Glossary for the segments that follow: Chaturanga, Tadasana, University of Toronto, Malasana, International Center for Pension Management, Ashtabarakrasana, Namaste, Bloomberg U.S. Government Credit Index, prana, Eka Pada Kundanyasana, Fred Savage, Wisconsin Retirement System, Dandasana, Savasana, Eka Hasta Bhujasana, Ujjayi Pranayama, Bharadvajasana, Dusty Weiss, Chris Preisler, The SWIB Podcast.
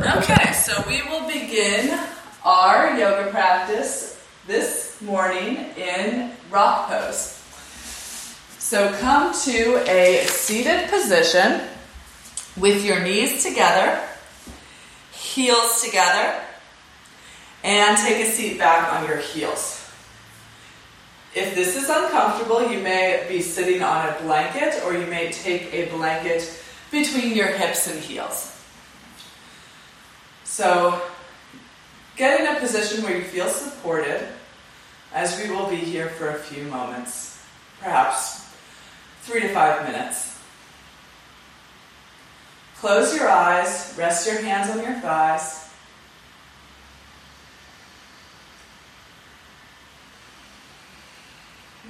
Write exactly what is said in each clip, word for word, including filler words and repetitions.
Okay, so we will begin our yoga practice this morning in rock pose. So come to a seated position with your knees together, heels together, and take a seat back on your heels. If this is uncomfortable, you may be sitting on a blanket, or you may take a blanket between your hips and heels. So get in a position where you feel supported, as we will be here for a few moments, perhaps three to five minutes. Close your eyes, rest your hands on your thighs.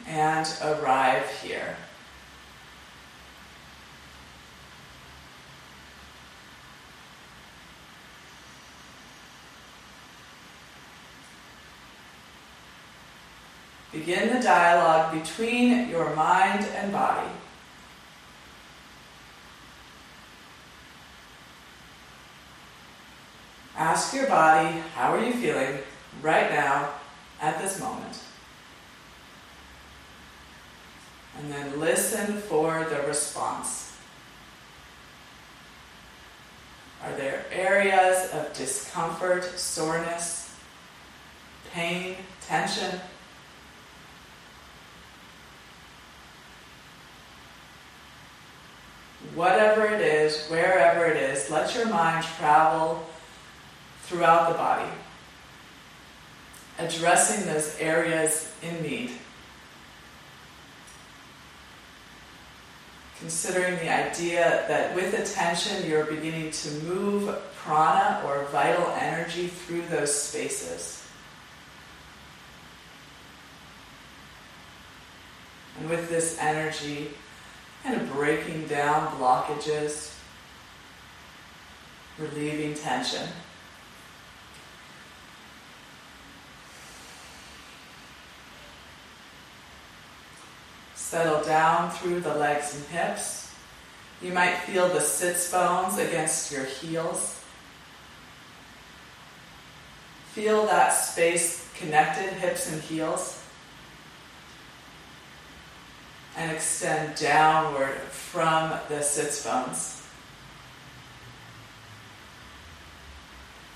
And arrive here. Begin the dialogue between your mind and body. Ask your body, how are you feeling right now at this moment? And then listen for the response. Are there areas of discomfort, soreness, pain, tension? Whatever it is, wherever it is, let your mind travel throughout the body, addressing those areas in need. Considering the idea that with attention you're beginning to move prana or vital energy through those spaces. And with this energy, kind of breaking down blockages, relieving tension. Settle down through the legs and hips. You might feel the sits bones against your heels. Feel that space connected, hips and heels. And extend downward from the sits bones.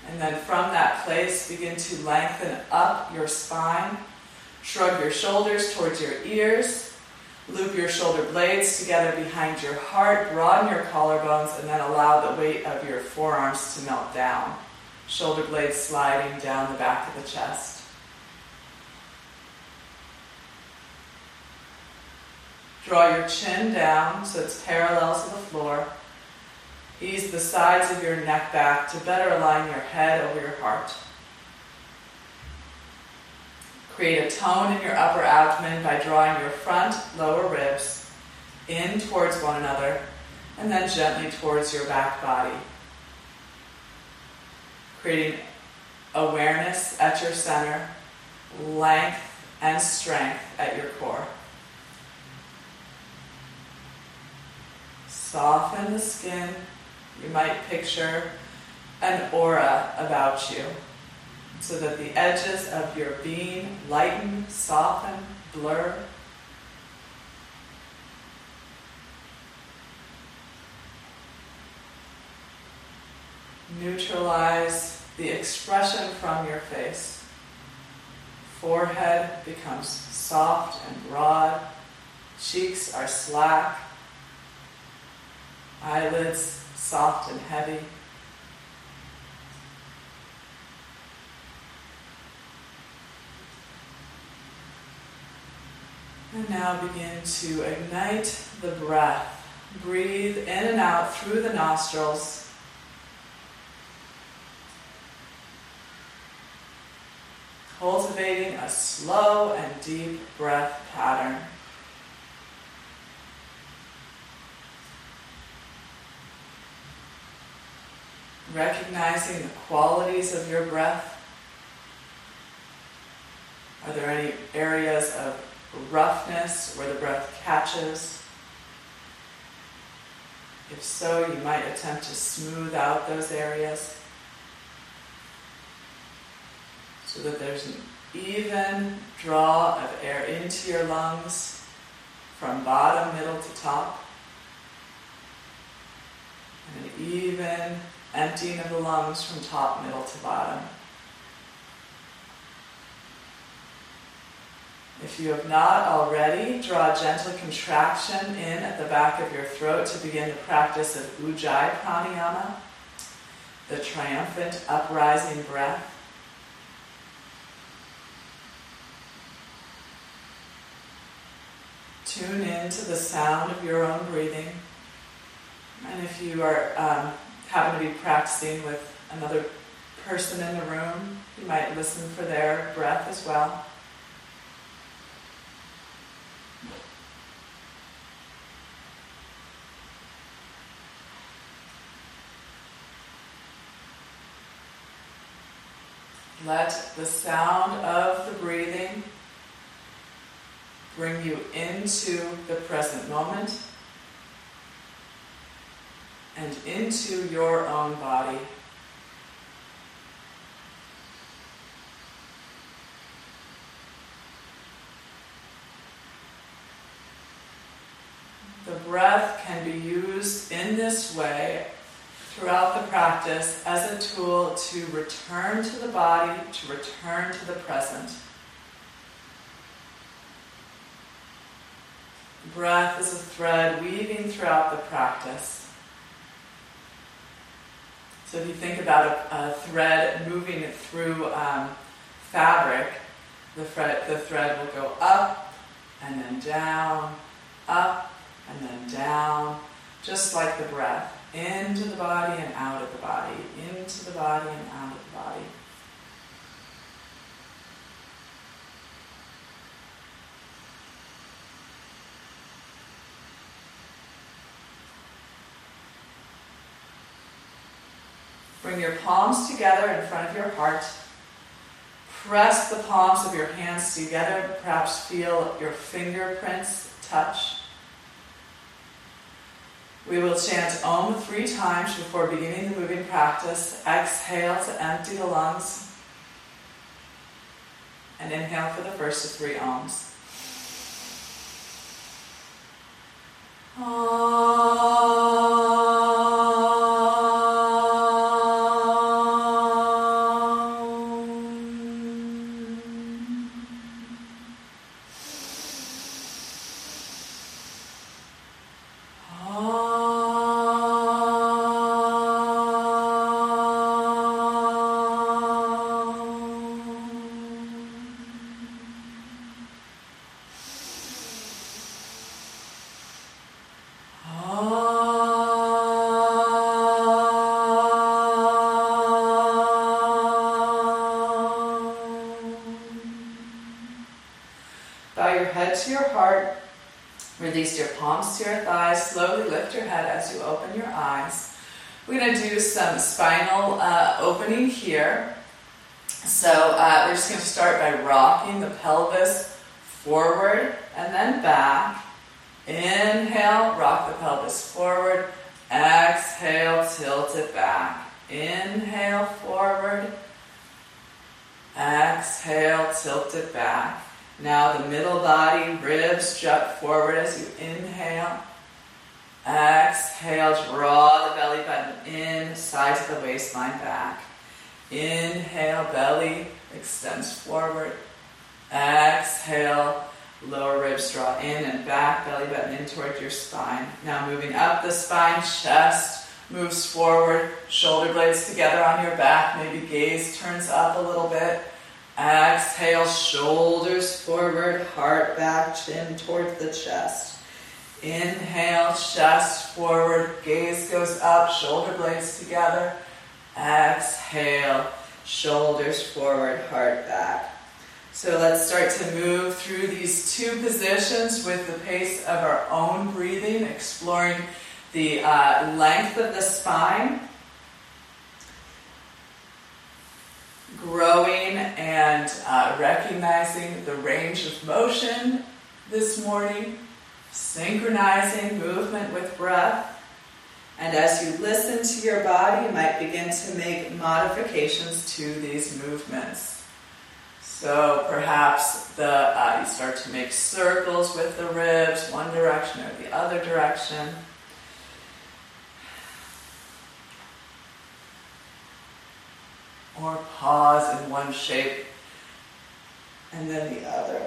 And then from that place, begin to lengthen up your spine. Shrug your shoulders towards your ears. Loop your shoulder blades together behind your heart, broaden your collarbones, and then allow the weight of your forearms to melt down. Shoulder blades sliding down the back of the chest. Draw your chin down so it's parallel to the floor. Ease the sides of your neck back to better align your head over your heart. Create a tone in your upper abdomen by drawing your front lower ribs in towards one another and then gently towards your back body. Creating awareness at your center, length and strength at your core. Soften the skin. You might picture an aura about you, so that the edges of your being lighten, soften, blur. Neutralize the expression from your face. Forehead becomes soft and broad. Cheeks are slack. Eyelids soft and heavy. And now begin to ignite the breath. Breathe in and out through the nostrils. Cultivating a slow and deep breath pattern. Recognizing the qualities of your breath. Are there any areas of roughness where the breath catches? If so, you might attempt to smooth out those areas. so that there's an even draw of air into your lungs from bottom, middle to top, and an even emptying of the lungs from top, middle to bottom. If you have not already, draw a gentle contraction in at the back of your throat to begin the practice of Ujjayi Pranayama, the triumphant uprising breath. Tune in to the sound of your own breathing. And if you are um, happen to be practicing with another person in the room, you might listen for their breath as well. Let the sound of the breathing bring you into the present moment and into your own body. The breath can be used in this way throughout the practice as a tool to return to the body, to return to the present. Breath is a thread weaving throughout the practice. So if you think about a, a thread moving through um, fabric, the thread, the thread will go up and then down, up and then down, just like the breath. Into the body and out of the body, into the body and out of the body. Bring your palms together in front of your heart. Press the palms of your hands together, perhaps feel your fingerprints touch. We will chant Om three times before beginning the moving practice. Exhale to empty the lungs. And inhale for the first of three Oms. Om. To your heart, release your palms to your thighs, slowly lift your head as you open your eyes. We're going to do some spinal uh, opening here. So uh, we're just going to start by rocking the pelvis forward and then back. Inhale, rock the pelvis forward. Exhale, tilt it back. Inhale, forward. Exhale, tilt it back. Now the middle body, ribs jut forward as you inhale. Exhale, draw the belly button in, sides of the waistline back. Inhale, belly extends forward. Exhale, lower ribs draw in and back, belly button in toward your spine. Now moving up the spine, chest moves forward, shoulder blades together on your back, maybe gaze turns up a little bit. Exhale, shoulders forward, heart back, chin towards the chest. Inhale, chest forward, gaze goes up, shoulder blades together. Exhale, shoulders forward, heart back. So let's start to move through these two positions with the pace of our own breathing, exploring the uh, length of the spine. Growing and uh, recognizing the range of motion this morning, synchronizing movement with breath. And as you listen to your body, you might begin to make modifications to these movements. So perhaps the uh, you start to make circles with the ribs, one direction or the other direction. Or pause in one shape and then the other.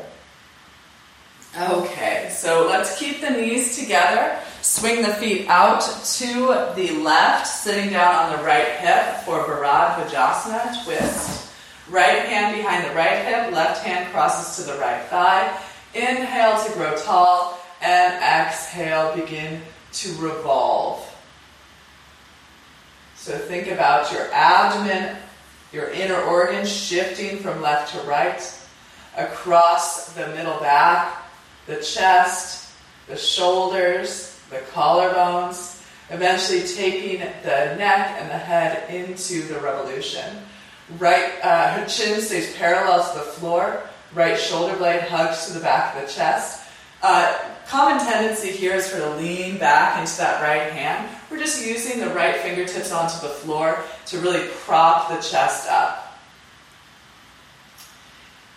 Okay, so let's keep the knees together. Swing the feet out to the left, sitting down on the right hip for Bharadvajasana twist. Right hand behind the right hip, left hand crosses to the right thigh. Inhale to grow tall, and exhale, begin to revolve. So think about your abdomen, your inner organs shifting from left to right, across the middle back, the chest, the shoulders, the collarbones, eventually taking the neck and the head into the revolution. Right uh, her chin stays parallel to the floor, right shoulder blade hugs to the back of the chest. Uh, common tendency here is for to lean back into that right hand. We're just using the right fingertips onto the floor to really prop the chest up.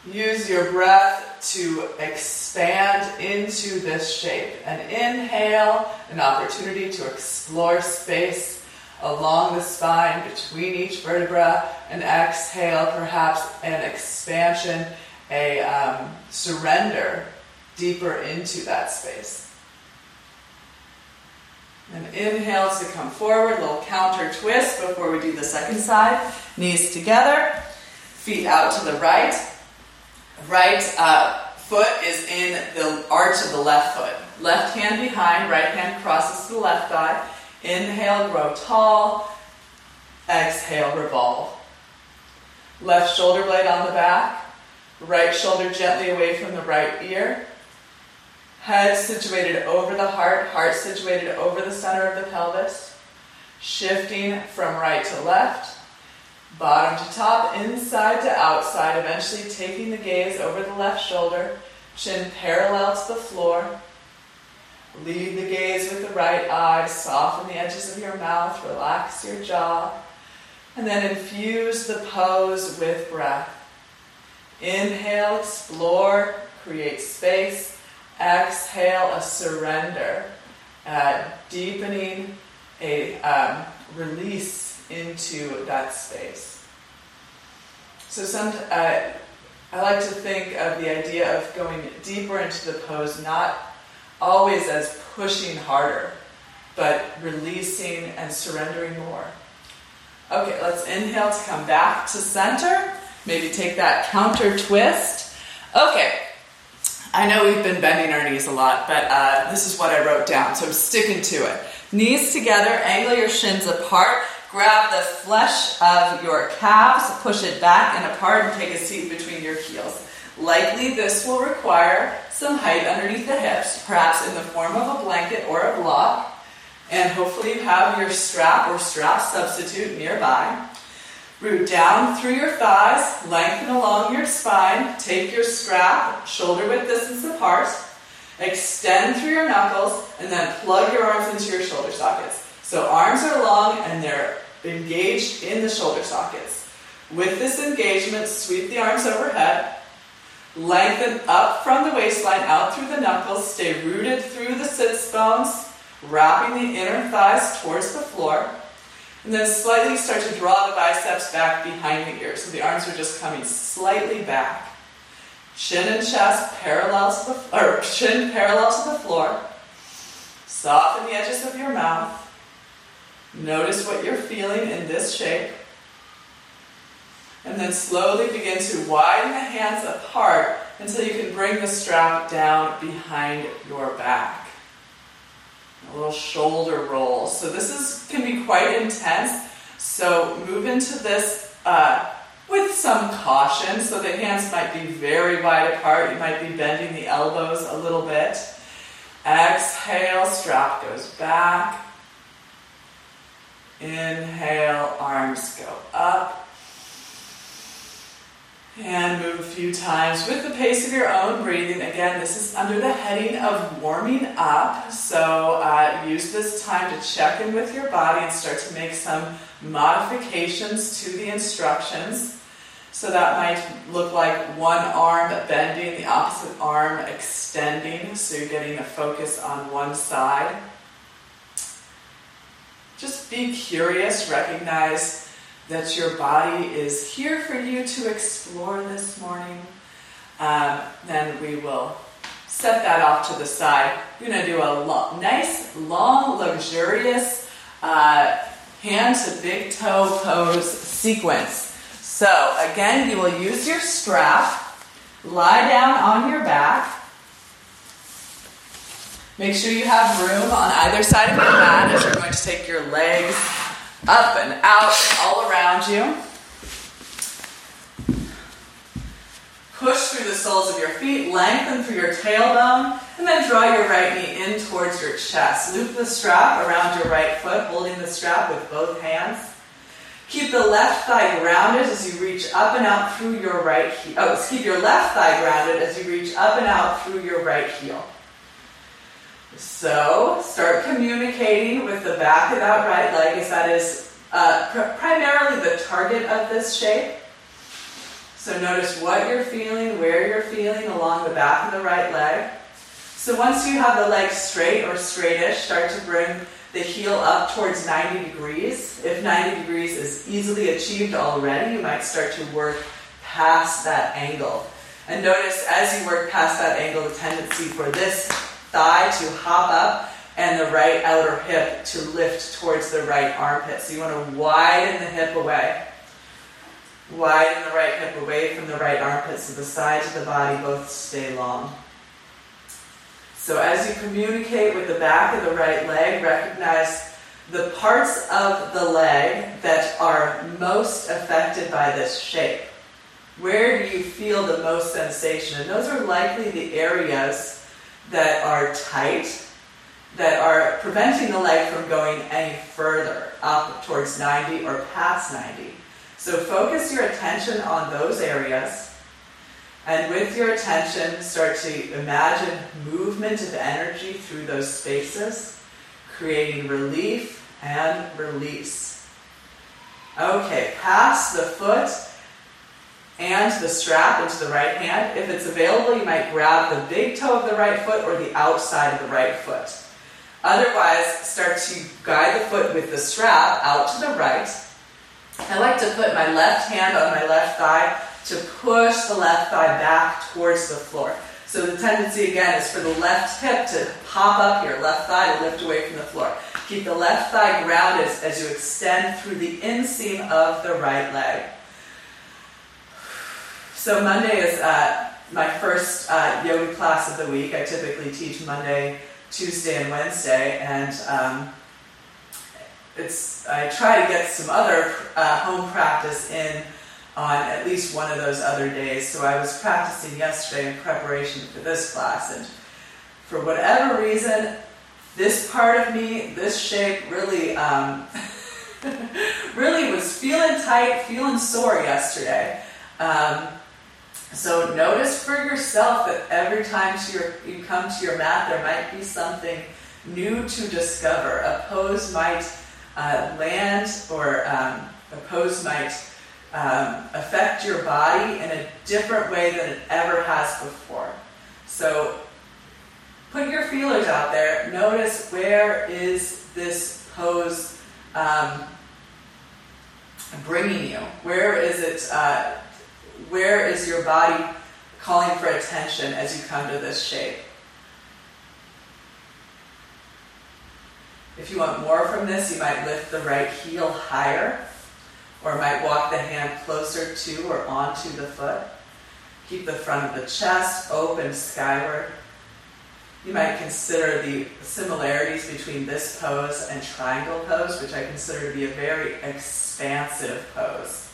Use your breath to expand into this shape. An inhale, an opportunity to explore space along the spine between each vertebra. An exhale, perhaps an expansion, a um, surrender deeper into that space. An inhale to come forward, little counter twist before we do the second side. Knees together, feet out to the right. Right uh, foot is in the arch of the left foot. Left hand behind, right hand crosses to the left thigh. Inhale, grow tall. Exhale, revolve. Left shoulder blade on the back. Right shoulder gently away from the right ear. Head situated over the heart. Heart situated over the center of the pelvis. Shifting from right to left. Bottom to top, inside to outside, eventually taking the gaze over the left shoulder, chin parallel to the floor. Lead the gaze with the right eye, soften the edges of your mouth, relax your jaw, and then infuse the pose with breath. Inhale, explore, create space. Exhale, a surrender, uh, deepening a um, release into that space. So some uh, I like to think of the idea of going deeper into the pose, not always as pushing harder, but releasing and surrendering more. Okay, let's inhale to come back to center. Maybe take that counter twist. Okay, I know we've been bending our knees a lot, but uh, this is what I wrote down, so I'm sticking to it. Knees together, angle your shins apart. Grab the flesh of your calves, push it back and apart, and take a seat between your heels. Likely this will require some height underneath the hips, perhaps in the form of a blanket or a block, and hopefully you have your strap or strap substitute nearby. Root down through your thighs, lengthen along your spine, take your strap, shoulder width distance apart, extend through your knuckles, and then plug your arms into your shoulder sockets. So arms are long and they're engaged in the shoulder sockets. With this engagement, sweep the arms overhead. Lengthen up from the waistline, out through the knuckles. Stay rooted through the sits bones, wrapping the inner thighs towards the floor. And then slightly start to draw the biceps back behind the ear. So the arms are just coming slightly back. Chin and chest parallel to the, or chin parallel to the floor. Soften the edges of your mouth. Notice what you're feeling in this shape. And then slowly begin to widen the hands apart until you can bring the strap down behind your back. A little shoulder roll. So this is can be quite intense. So move into this uh, with some caution. So the hands might be very wide apart. You might be bending the elbows a little bit. Exhale, strap goes back. Inhale, arms go up. And move a few times with the pace of your own breathing. Again, this is under the heading of warming up. So uh, use this time to check in with your body and start to make some modifications to the instructions. So that might look like one arm bending, the opposite arm extending, so you're getting a focus on one side. Just be curious, recognize that your body is here for you to explore this morning. Um, then we will set that off to the side. You're going to do a long, nice, long, luxurious uh, hand to big toe pose sequence. So again, you will use your strap, lie down on your back, make sure you have room on either side of your mat as you're going to take your legs up and out all around you. Push through the soles of your feet, lengthen through your tailbone, and then draw your right knee in towards your chest. Loop the strap around your right foot, holding the strap with both hands. Keep the left thigh grounded as you reach up and out through your right heel. Oh, keep your left thigh grounded as you reach up and out through your right heel. So, start communicating with the back of that right leg, as that is uh, pr- primarily the target of this shape. So notice what you're feeling, where you're feeling along the back of the right leg. So once you have the leg straight or straightish, start to bring the heel up towards ninety degrees. If ninety degrees is easily achieved already, you might start to work past that angle. And notice as you work past that angle, the tendency for this thigh to hop up and the right outer hip to lift towards the right armpit. So you want to widen the hip away. Widen the right hip away from the right armpit so the sides of the body both stay long. So as you communicate with the back of the right leg, recognize the parts of the leg that are most affected by this shape. Where do you feel the most sensation? And those are likely the areas that are tight, that are preventing the leg from going any further up towards ninety or past ninety. So focus your attention on those areas. And with your attention, start to imagine movement of energy through those spaces, creating relief and release. Okay, pass the foot and the strap into the right hand. If it's available, you might grab the big toe of the right foot or the outside of the right foot. Otherwise, start to guide the foot with the strap out to the right. I like to put my left hand on my left thigh to push the left thigh back towards the floor. So the tendency, again, is for the left hip to pop up your left thigh to lift away from the floor. Keep the left thigh grounded as you extend through the inseam of the right leg. So Monday is uh, my first uh, yoga class of the week. I typically teach Monday, Tuesday, and Wednesday, and um, it's I try to get some other uh, home practice in on at least one of those other days. So I was practicing yesterday in preparation for this class, and for whatever reason, this part of me, this shape, really um, really was feeling tight, feeling sore yesterday. Um, so notice for yourself that every time to your, you come to your mat, there might be something new to discover. A pose might uh, land, or um, a pose might Um, affect your body in a different way than it ever has before. So put your feelers out there. Notice, where is this pose um, bringing you? Where is it? Uh, where is your body calling for attention as you come to this shape? If you want more from this, you might lift the right heel higher, or might walk the hand closer to or onto the foot. Keep the front of the chest open skyward. You might consider the similarities between this pose and triangle pose, which I consider to be a very expansive pose.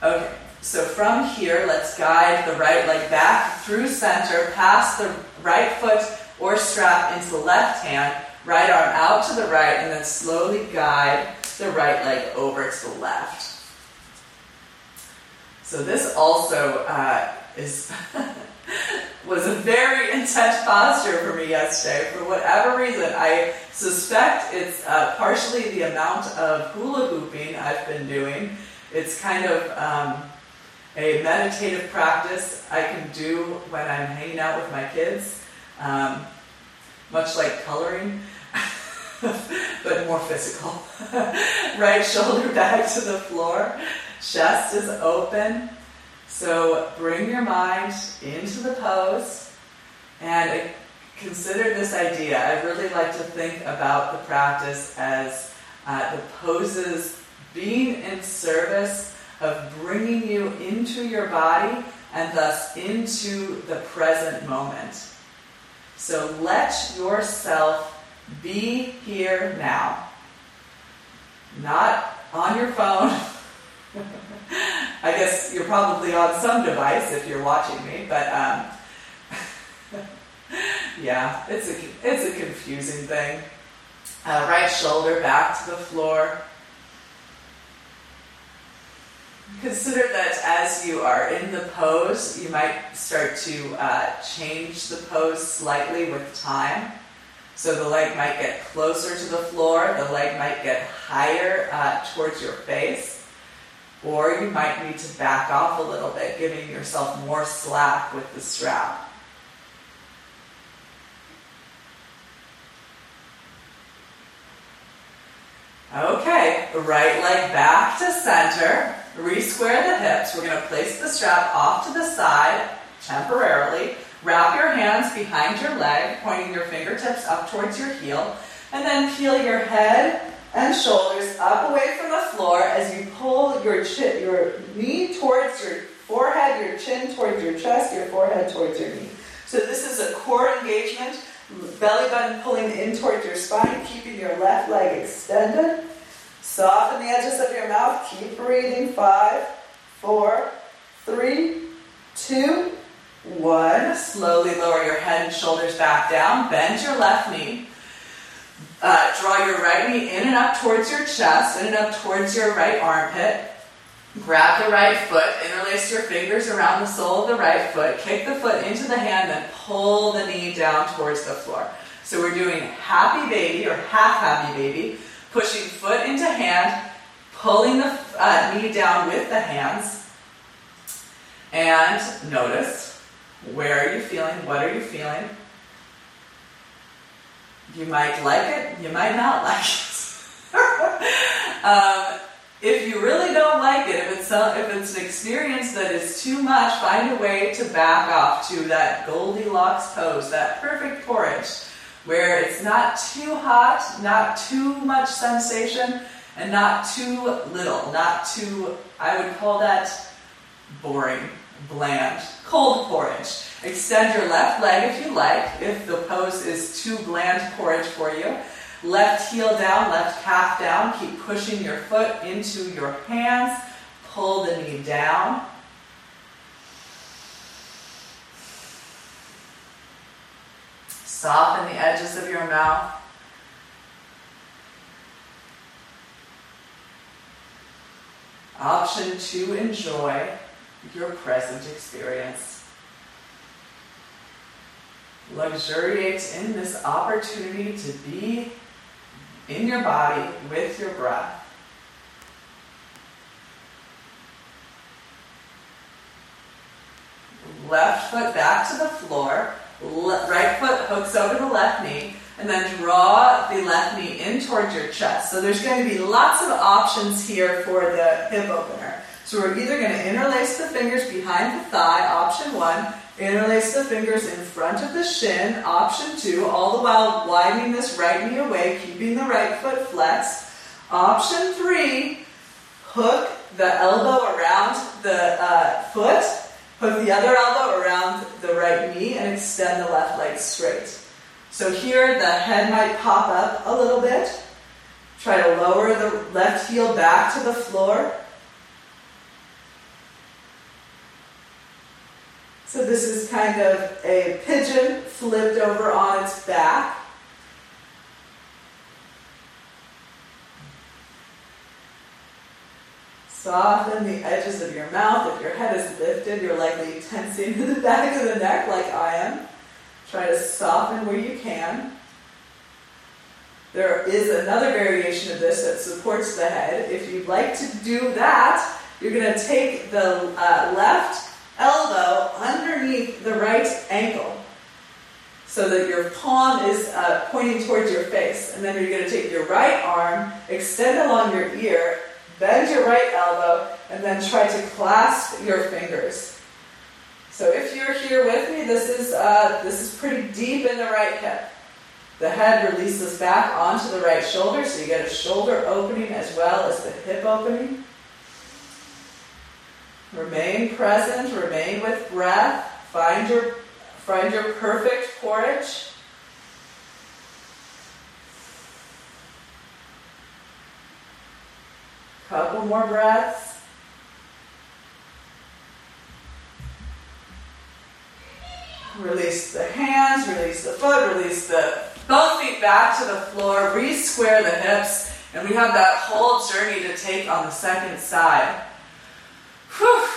Okay, so from here, let's guide the right leg back through center, past the right foot or strap into the left hand, right arm out to the right, and then slowly guide the right leg over to the left. So this also uh, is was a very intense posture for me yesterday. For whatever reason, I suspect it's uh, partially the amount of hula hooping I've been doing. It's kind of um, a meditative practice I can do when I'm hanging out with my kids, um, much like coloring, but more physical. Right shoulder back to the floor, chest is open. So bring your mind into the pose and consider this idea. I really like to think about the practice as uh, the poses being in service of bringing you into your body and thus into the present moment. So let yourself be here now. Not on your phone. I guess you're probably on some device if you're watching me, but um, yeah, it's a, it's a confusing thing. Uh, right shoulder back to the floor. Consider that as you are in the pose, you might start to uh, change the pose slightly with time. So the leg might get closer to the floor, the leg might get higher uh, towards your face, or you might need to back off a little bit, giving yourself more slack with the strap. Okay, right leg back to center. Re-square the hips. We're going to place the strap off to the side temporarily. Wrap your hands behind your leg, pointing your fingertips up towards your heel. And then peel your head and shoulders up away from the floor as you pull your chin, your knee towards your forehead, your chin towards your chest, your forehead towards your knee. So this is a core engagement. Belly button pulling in towards your spine, keeping your left leg extended. Soften the edges of your mouth. Keep breathing. Five, four, three, two, one. Slowly lower your head and shoulders back down. Bend your left knee. Uh, draw your right knee in and up towards your chest, in and up towards your right armpit. Grab the right foot. Interlace your fingers around the sole of the right foot. Kick the foot into the hand, then pull the knee down towards the floor. So we're doing happy baby or half happy baby. Pushing foot into hand, pulling the uh, knee down with the hands, and notice, where are you feeling? What are you feeling? You might like it, you might not like it. um, if you really don't like it, if it's, a, if it's an experience that is too much, find a way to back off to that Goldilocks pose, that perfect porridge, where it's not too hot, not too much sensation, and not too little, not too, I would call that boring, bland, cold porridge. Extend your left leg if you like, if the pose is too bland porridge for you. Left heel down, left calf down, keep pushing your foot into your hands, pull the knee down. Soften the edges of your mouth. Option to enjoy your present experience. Luxuriate in this opportunity to be in your body with your breath. Left foot back to the floor. Le- right foot hooks over the left knee, and then draw the left knee in towards your chest. So there's going to be lots of options here for the hip opener. So we're either going to interlace the fingers behind the thigh, option one, interlace the fingers in front of the shin, option two, all the while widening this right knee away, keeping the right foot flexed. Option three, hook the elbow around the uh, foot. Hook the other elbow around the right knee and extend the left leg straight. So here the head might pop up a little bit. Try to lower the left heel back to the floor. So this is kind of a pigeon flipped over on its back. Soften the edges of your mouth. If your head is lifted, you're likely tensing the back of the neck like I am. Try to soften where you can. There is another variation of this that supports the head. If you'd like to do that, You're going to take the uh, left elbow underneath the right ankle so that your palm is uh, pointing towards your face. And then you're going to take your right arm, extend along your ear, bend your right elbow, and then try to clasp your fingers. So if you're here with me, this is uh, this is pretty deep in the right hip. The head releases back onto the right shoulder, so you get a shoulder opening as well as the hip opening. Remain present, remain with breath, find your find your perfect porridge. Couple more breaths. Release the hands, release the foot, release the both feet back to the floor, re-square the hips, and we have that whole journey to take on the second side. Whew.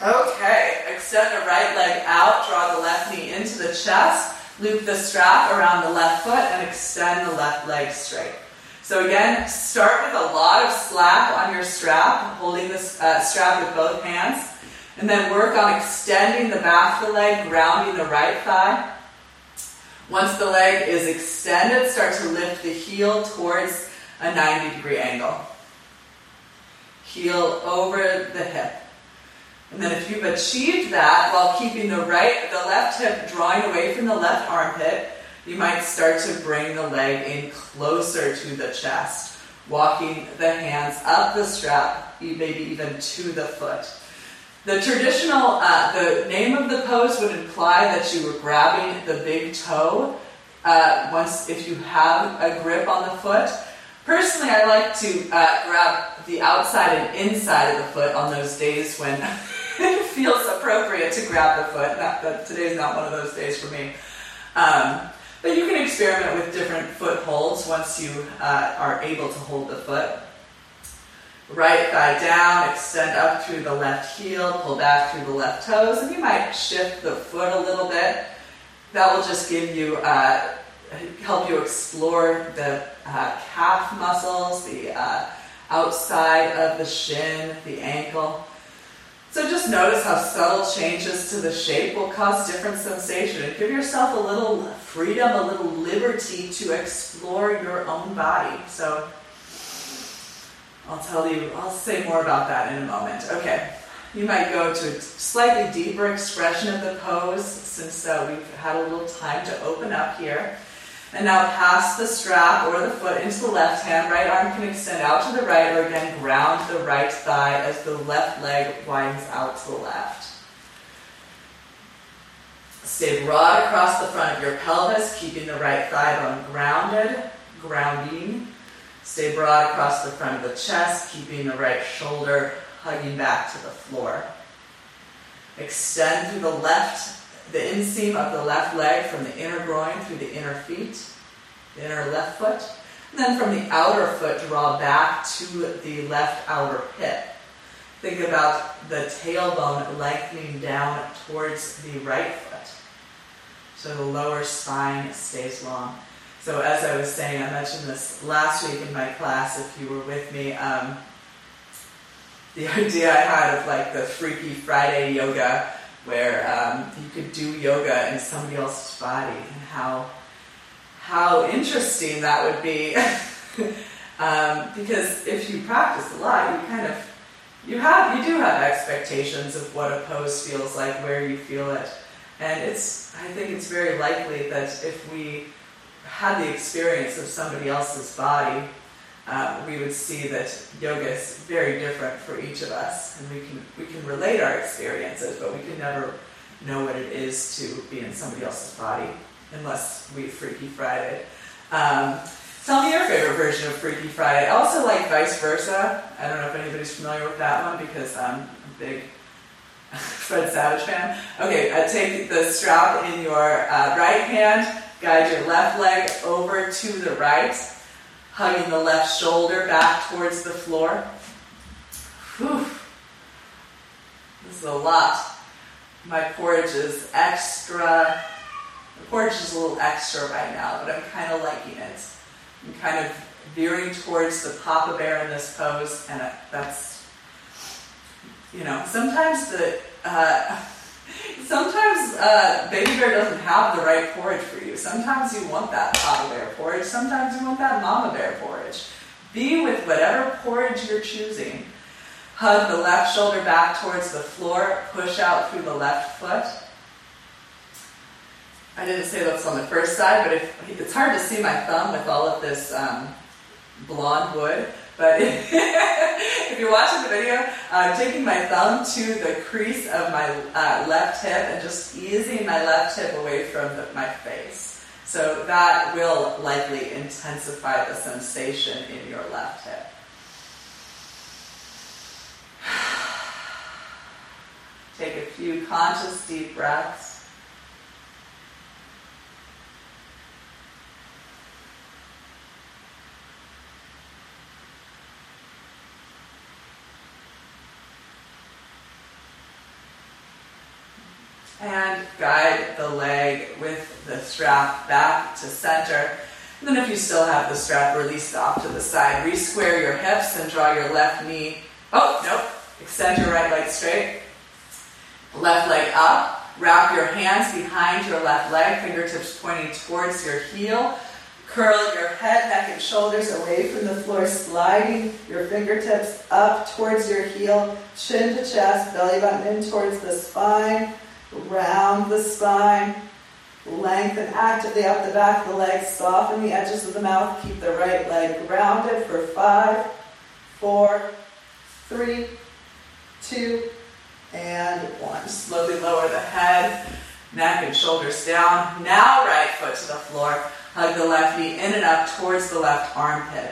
Okay, extend the right leg out, draw the left knee into the chest, loop the strap around the left foot, and extend the left leg straight. So again, start with a lot of slack on your strap, holding the uh, strap with both hands, and then work on extending the back of the leg, grounding the right thigh. Once the leg is extended, start to lift the heel towards a ninety degree angle. Heel over the hip. And then if you've achieved that while keeping the right, the left hip drawing away from the left armpit, you might start to bring the leg in closer to the chest, walking the hands up the strap, maybe even to the foot. The traditional, uh, the name of the pose would imply that you were grabbing the big toe uh, once if you have a grip on the foot. Personally, I like to uh, grab the outside and inside of the foot on those days when it feels appropriate to grab the foot. Not that today's not one of those days for me. Um, but you can experiment with different foot holds once you uh, are able to hold the foot. Right thigh down, extend up through the left heel, pull back through the left toes, and you might shift the foot a little bit. That will just give you, uh, help you explore the uh, calf muscles, the uh, outside of the shin, the ankle. So just notice how subtle changes to the shape will cause different sensation, and give yourself a little freedom, a little liberty to explore your own body. So I'll tell you, I'll say more about that in a moment. Okay, you might go to a slightly deeper expression of the pose since uh, we've had a little time to open up here. And now pass the strap or the foot into the left hand. Right arm can extend out to the right, or again, ground the right thigh as the left leg winds out to the left. Stay broad across the front of your pelvis, keeping the right thigh bone grounded, grounding. Stay broad across the front of the chest, keeping the right shoulder hugging back to the floor. Extend through the left, the inseam of the left leg from the inner groin through the inner feet, the inner left foot. And then from the outer foot, draw back to the left outer hip. Think about the tailbone lengthening down towards the right foot. So the lower spine stays long. So as I was saying, I mentioned this last week in my class, if you were with me, um, the idea I had of like the Freaky Friday yoga, where um, you could do yoga in somebody else's body, and how how interesting that would be, um, because if you practice a lot, you kind of, you have, you do have expectations of what a pose feels like, where you feel it, and it's, I think it's very likely that if we had the experience of somebody else's body, uh, we would see that yoga is very different for each of us, and we can we can relate our experiences, but we can never know what it is to be in somebody else's body unless we Freaky Friday. Um, tell me your favorite version of Freaky Friday. I also like Vice Versa. I don't know if anybody's familiar with that one because I'm a big Fred Savage fan. Okay, uh, take the strap in your uh, right hand. Guide your left leg over to the right, hugging the left shoulder back towards the floor. Whew. This is a lot. My porridge is extra. The porridge is a little extra right now, but I'm kind of liking it. I'm kind of veering towards the Papa Bear in this pose, and that's you know, sometimes the uh, sometimes uh, baby bear doesn't have the right porridge for you. Sometimes you want that papa bear porridge. Sometimes you want that mama bear porridge. Be with whatever porridge you're choosing. Hug the left shoulder back towards the floor. Push out through the left foot. I didn't say that's on the first side, but if, it's hard to see my thumb with all of this um, blonde wood. But if, if you're watching the video, I'm taking my thumb to the crease of my uh, left hip and just easing my left hip away from the, my face. So that will likely intensify the sensation in your left hip. Take a few conscious deep breaths. And guide the leg with the strap back to center. And then if you still have the strap, release it off to the side. Re-square your hips and draw your left knee. Oh, nope. Extend your right leg straight. Left leg up. Wrap your hands behind your left leg. Fingertips pointing towards your heel. Curl your head, neck, and shoulders away from the floor, sliding your fingertips up towards your heel. Chin to chest, belly button in towards the spine. Round the spine, lengthen actively up the back of the legs, soften the edges of the mouth, keep the right leg grounded for five, four, three, two, and one. Slowly lower the head, neck and shoulders down. Now right foot to the floor, hug the left knee in and up towards the left armpit.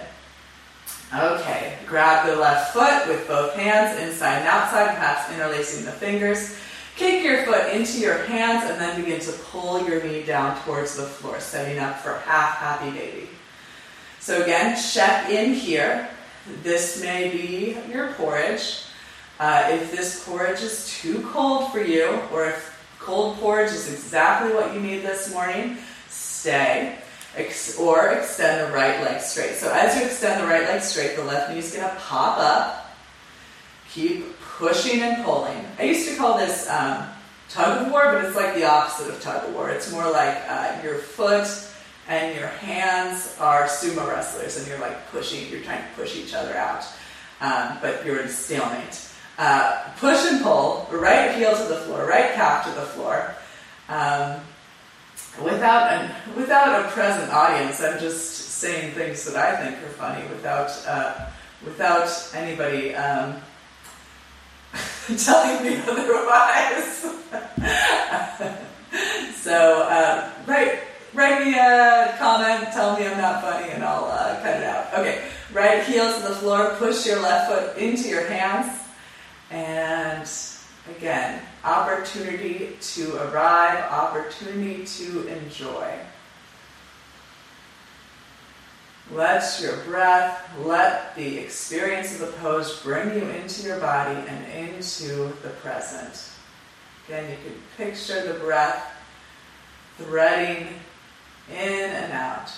Okay, grab the left foot with both hands, inside and outside, perhaps interlacing the fingers. Kick your foot into your hands and then begin to pull your knee down towards the floor, setting up for half happy baby. So again, check in here. This may be your porridge. Uh, if this porridge is too cold for you, or if cold porridge is exactly what you need this morning, stay ex- or extend the right leg straight. So as you extend the right leg straight, the left knee is going to pop up. Keep pushing and pulling. I used to call this um, tug of war, but it's like the opposite of tug of war. It's more like uh, your foot and your hands are sumo wrestlers, and you're like pushing, you're trying to push each other out, um, but you're in stalemate. Uh, push and pull, right heel to the floor, right calf to the floor. Um, without, an, without a present audience, I'm just saying things that I think are funny without, uh, without anybody... Um, telling me otherwise. so uh, write, write me a comment, tell me I'm not funny, and I'll uh, cut it out. Okay, right heel to the floor, push your left foot into your hands, and again, opportunity to arrive, opportunity to enjoy. Let your breath, let the experience of the pose bring you into your body and into the present. Again, you can picture the breath threading in and out.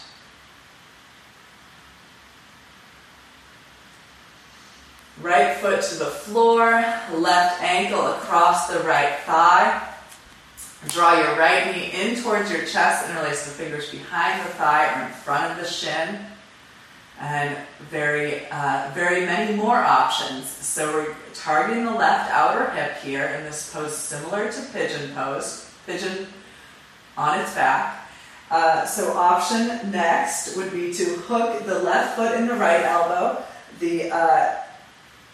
Right foot to the floor, left ankle across the right thigh. Draw your right knee in towards your chest, interlace the fingers behind the thigh or in front of the shin. And very, uh, very many more options. So we're targeting the left outer hip here in this pose, similar to pigeon pose, pigeon on its back. Uh, so option next would be to hook the left foot in the right elbow, the uh,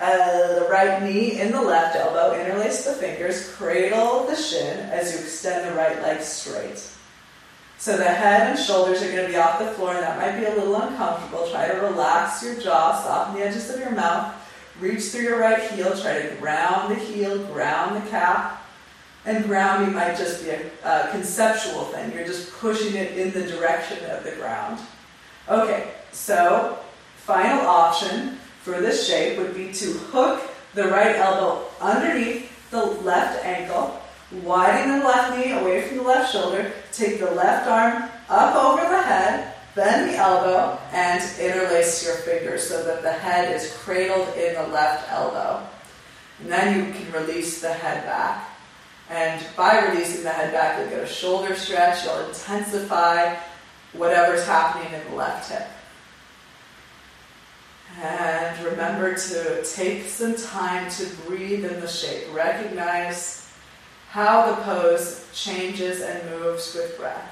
uh, the right knee in the left elbow, interlace the fingers, cradle the shin as you extend the right leg straight. So the head and shoulders are going to be off the floor, and that might be a little uncomfortable. Try to relax your jaw, soften the edges of your mouth, reach through your right heel, try to ground the heel, ground the calf. And grounding might just be a, a conceptual thing. You're just pushing it in the direction of the ground. Okay, so final option for this shape would be to hook the right elbow underneath the left ankle, widening the left knee away from the left shoulder, take the left arm up over the head, bend the elbow, and interlace your fingers so that the head is cradled in the left elbow. And then you can release the head back. And by releasing the head back, you'll get a shoulder stretch, you'll intensify whatever's happening in the left hip. And remember to take some time to breathe in the shape. Recognize how the pose changes and moves with breath.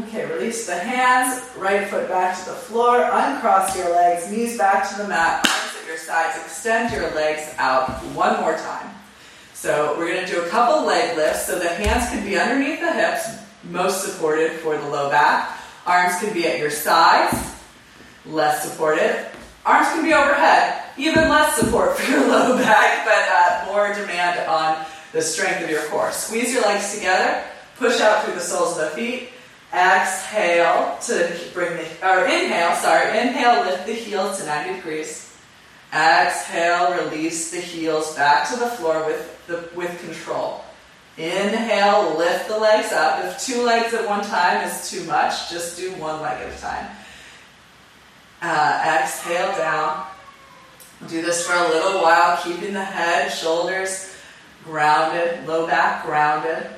Okay, release the hands, right foot back to the floor, uncross your legs, knees back to the mat, arms at your sides, extend your legs out one more time. So we're going to do a couple leg lifts, so the hands can be underneath the hips, most supported for the low back. Arms can be at your sides, less supported. Arms can be overhead, even less support for your low back, but uh, more demand on the strength of your core. Squeeze your legs together, push out through the soles of the feet. Exhale to bring the, or inhale, sorry, inhale, lift the heels to ninety degrees. Exhale, release the heels back to the floor with, the, with control. Inhale, lift the legs up. If two legs at one time is too much, just do one leg at a time. Uh, exhale down. Do this for a little while, keeping the head, shoulders grounded, low back grounded.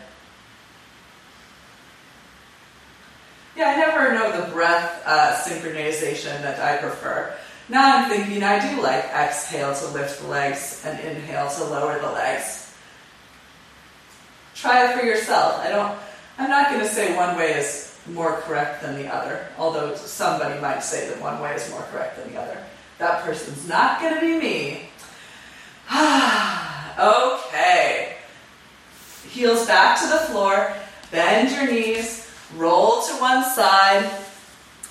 Yeah, I never know the breath uh, synchronization that I prefer. Now I'm thinking I do like exhale to lift the legs and inhale to lower the legs. Try it for yourself. I don't, I'm not going to say one way is more correct than the other, although somebody might say that one way is more correct than the other. That person's not going to be me. Okay. Heels back to the floor. Bend your knees. Roll to one side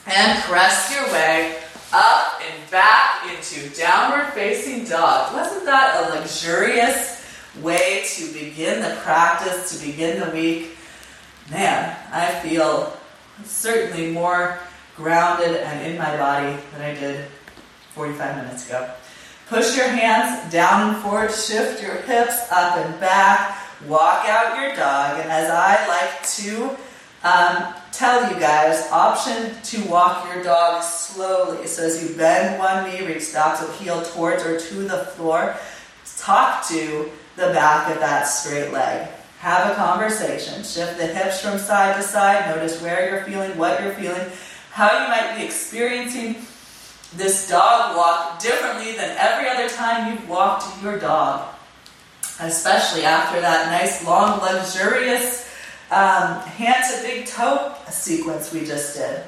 and press your way up and back into downward facing dog. Wasn't that a luxurious way to begin the practice, to begin the week? Man, I feel certainly more grounded and in my body than I did forty-five minutes ago. Push your hands down and forward, shift your hips up and back, walk out your dog, and as I like to Um, tell you guys, option to walk your dog slowly. So as you bend one knee, reach the opposite heel towards or to the floor, talk to the back of that straight leg. Have a conversation. Shift the hips from side to side. Notice where you're feeling, what you're feeling, how you might be experiencing this dog walk differently than every other time you've walked your dog. Especially after that nice, long, luxurious Um, hand to big toe sequence we just did.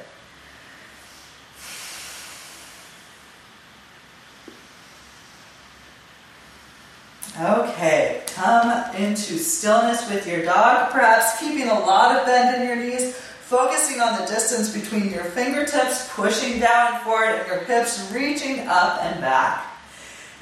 Okay, come into stillness with your dog, perhaps keeping a lot of bend in your knees, focusing on the distance between your fingertips, pushing down and forward, and your hips reaching up and back.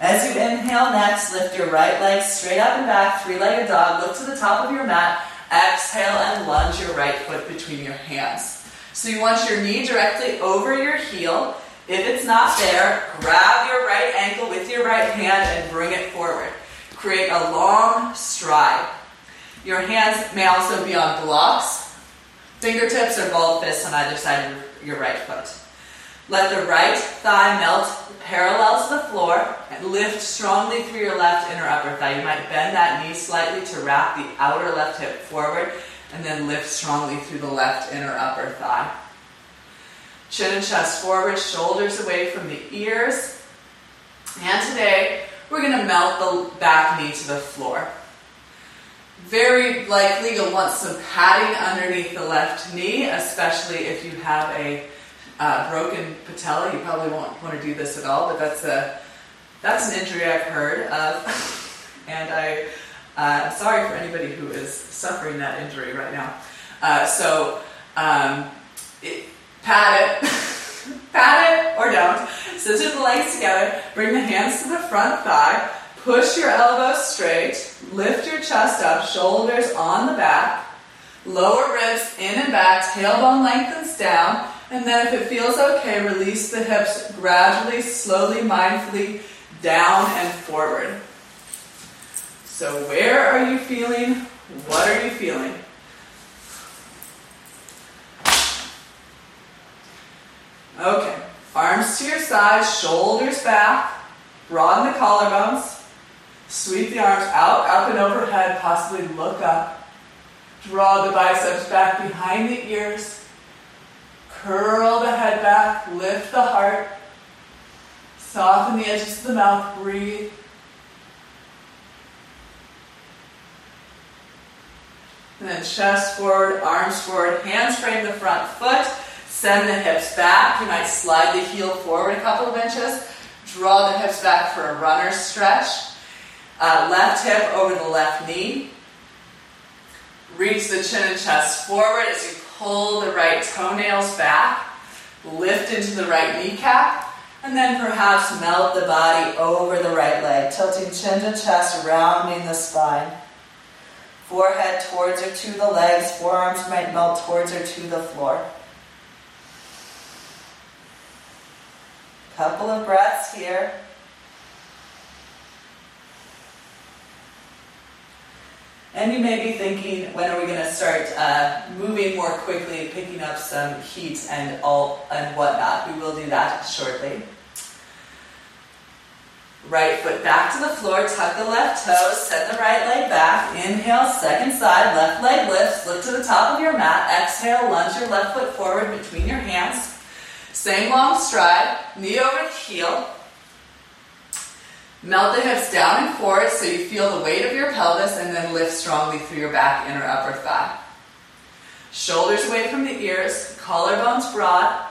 As you inhale next, lift your right leg straight up and back, three-legged dog, look to the top of your mat. Exhale and lunge your right foot between your hands. So you want your knee directly over your heel. If it's not there, grab your right ankle with your right hand and bring it forward. Create a long stride. Your hands may also be on blocks, fingertips or ball fists on either side of your right foot. Let the right thigh melt parallel to the floor and lift strongly through your left inner upper thigh. You might bend that knee slightly to wrap the outer left hip forward and then lift strongly through the left inner upper thigh. Chin and chest forward, shoulders away from the ears. And today, we're going to melt the back knee to the floor. Very likely you'll want some padding underneath the left knee, especially if you have a Uh, broken patella. You probably won't want to do this at all, but that's a that's an injury I've heard of, and I uh, I'm sorry for anybody who is suffering that injury right now. Uh, so um, it, pat it, pat it or don't. Scissor the legs together. Bring the hands to the front thigh. Push your elbows straight. Lift your chest up. Shoulders on the back. Lower ribs in and back. Tailbone lengthens down. And then if it feels okay, release the hips gradually, slowly, mindfully down and forward. So where are you feeling? What are you feeling? Okay, arms to your sides, shoulders back, broaden the collarbones, sweep the arms out, up and overhead, possibly look up, draw the biceps back behind the ears, curl the head back, lift the heart, soften the edges of the mouth, breathe. And then chest forward, arms forward, hands frame the front foot, send the hips back. You might slide the heel forward a couple of inches, draw the hips back for a runner's stretch. Uh, left hip over the left knee. Reach the chin and chest forward as you pull the right toenails back, lift into the right kneecap, and then perhaps melt the body over the right leg, tilting chin to chest, rounding the spine. Forehead towards or to the legs, forearms might melt towards or to the floor. Couple of breaths here. And you may be thinking, when are we going to start uh, moving more quickly, picking up some heat and all and whatnot? We will do that shortly. Right foot back to the floor, tuck the left toes, set the right leg back, inhale, second side, left leg lifts, look to the top of your mat, exhale, lunge your left foot forward between your hands, same long stride, knee over the heel, melt the hips down and forward so you feel the weight of your pelvis and then lift strongly through your back, inner upper thigh. Shoulders away from the ears, collarbones broad.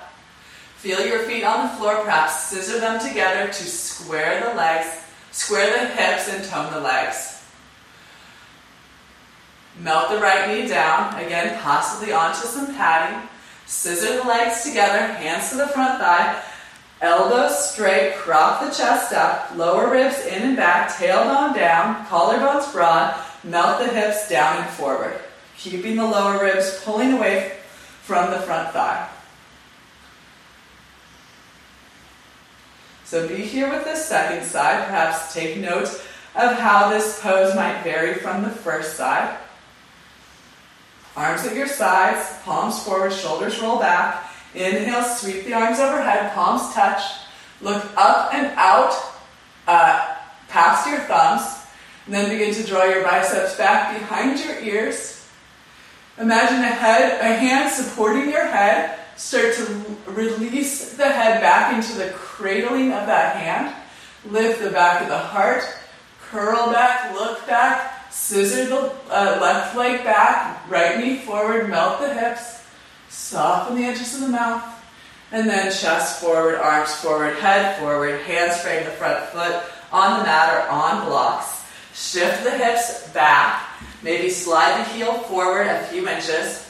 Feel your feet on the floor, perhaps scissor them together to square the legs, square the hips and tone the legs. Melt the right knee down, again possibly onto some padding. Scissor the legs together, hands to the front thigh, elbows straight, prop the chest up, lower ribs in and back, tailbone down, collarbones broad, melt the hips down and forward. Keeping the lower ribs pulling away from the front thigh. So be here with this second side, perhaps take note of how this pose might vary from the first side. Arms at your sides, palms forward, shoulders roll back. Inhale, sweep the arms overhead, palms touch. Look up and out, uh, past your thumbs, and then begin to draw your biceps back behind your ears. Imagine a, head, a hand supporting your head. Start to release the head back into the cradling of that hand. Lift the back of the heart. Curl back, look back. Scissor the uh, left leg back. Right knee forward, melt the hips. Soften the edges of the mouth. And then chest forward, arms forward, head forward. Hands frame the front foot on the mat or on blocks. Shift the hips back. Maybe slide the heel forward a few inches.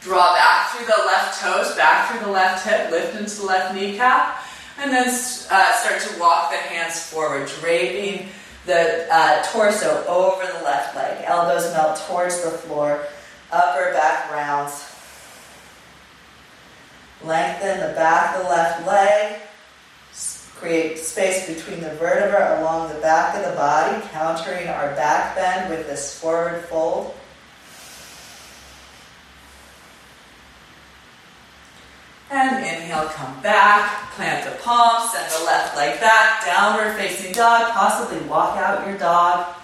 Draw back through the left toes, back through the left hip, lift into the left kneecap, and then uh, start to walk the hands forward, draping the uh, torso over the left leg. Elbows melt towards the floor, upper back rounds. Lengthen the back of the left leg. Create space between the vertebra along the back of the body, countering our back bend with this forward fold. And inhale, come back, plant the palm, send the left leg back, downward facing dog, possibly walk out your dog.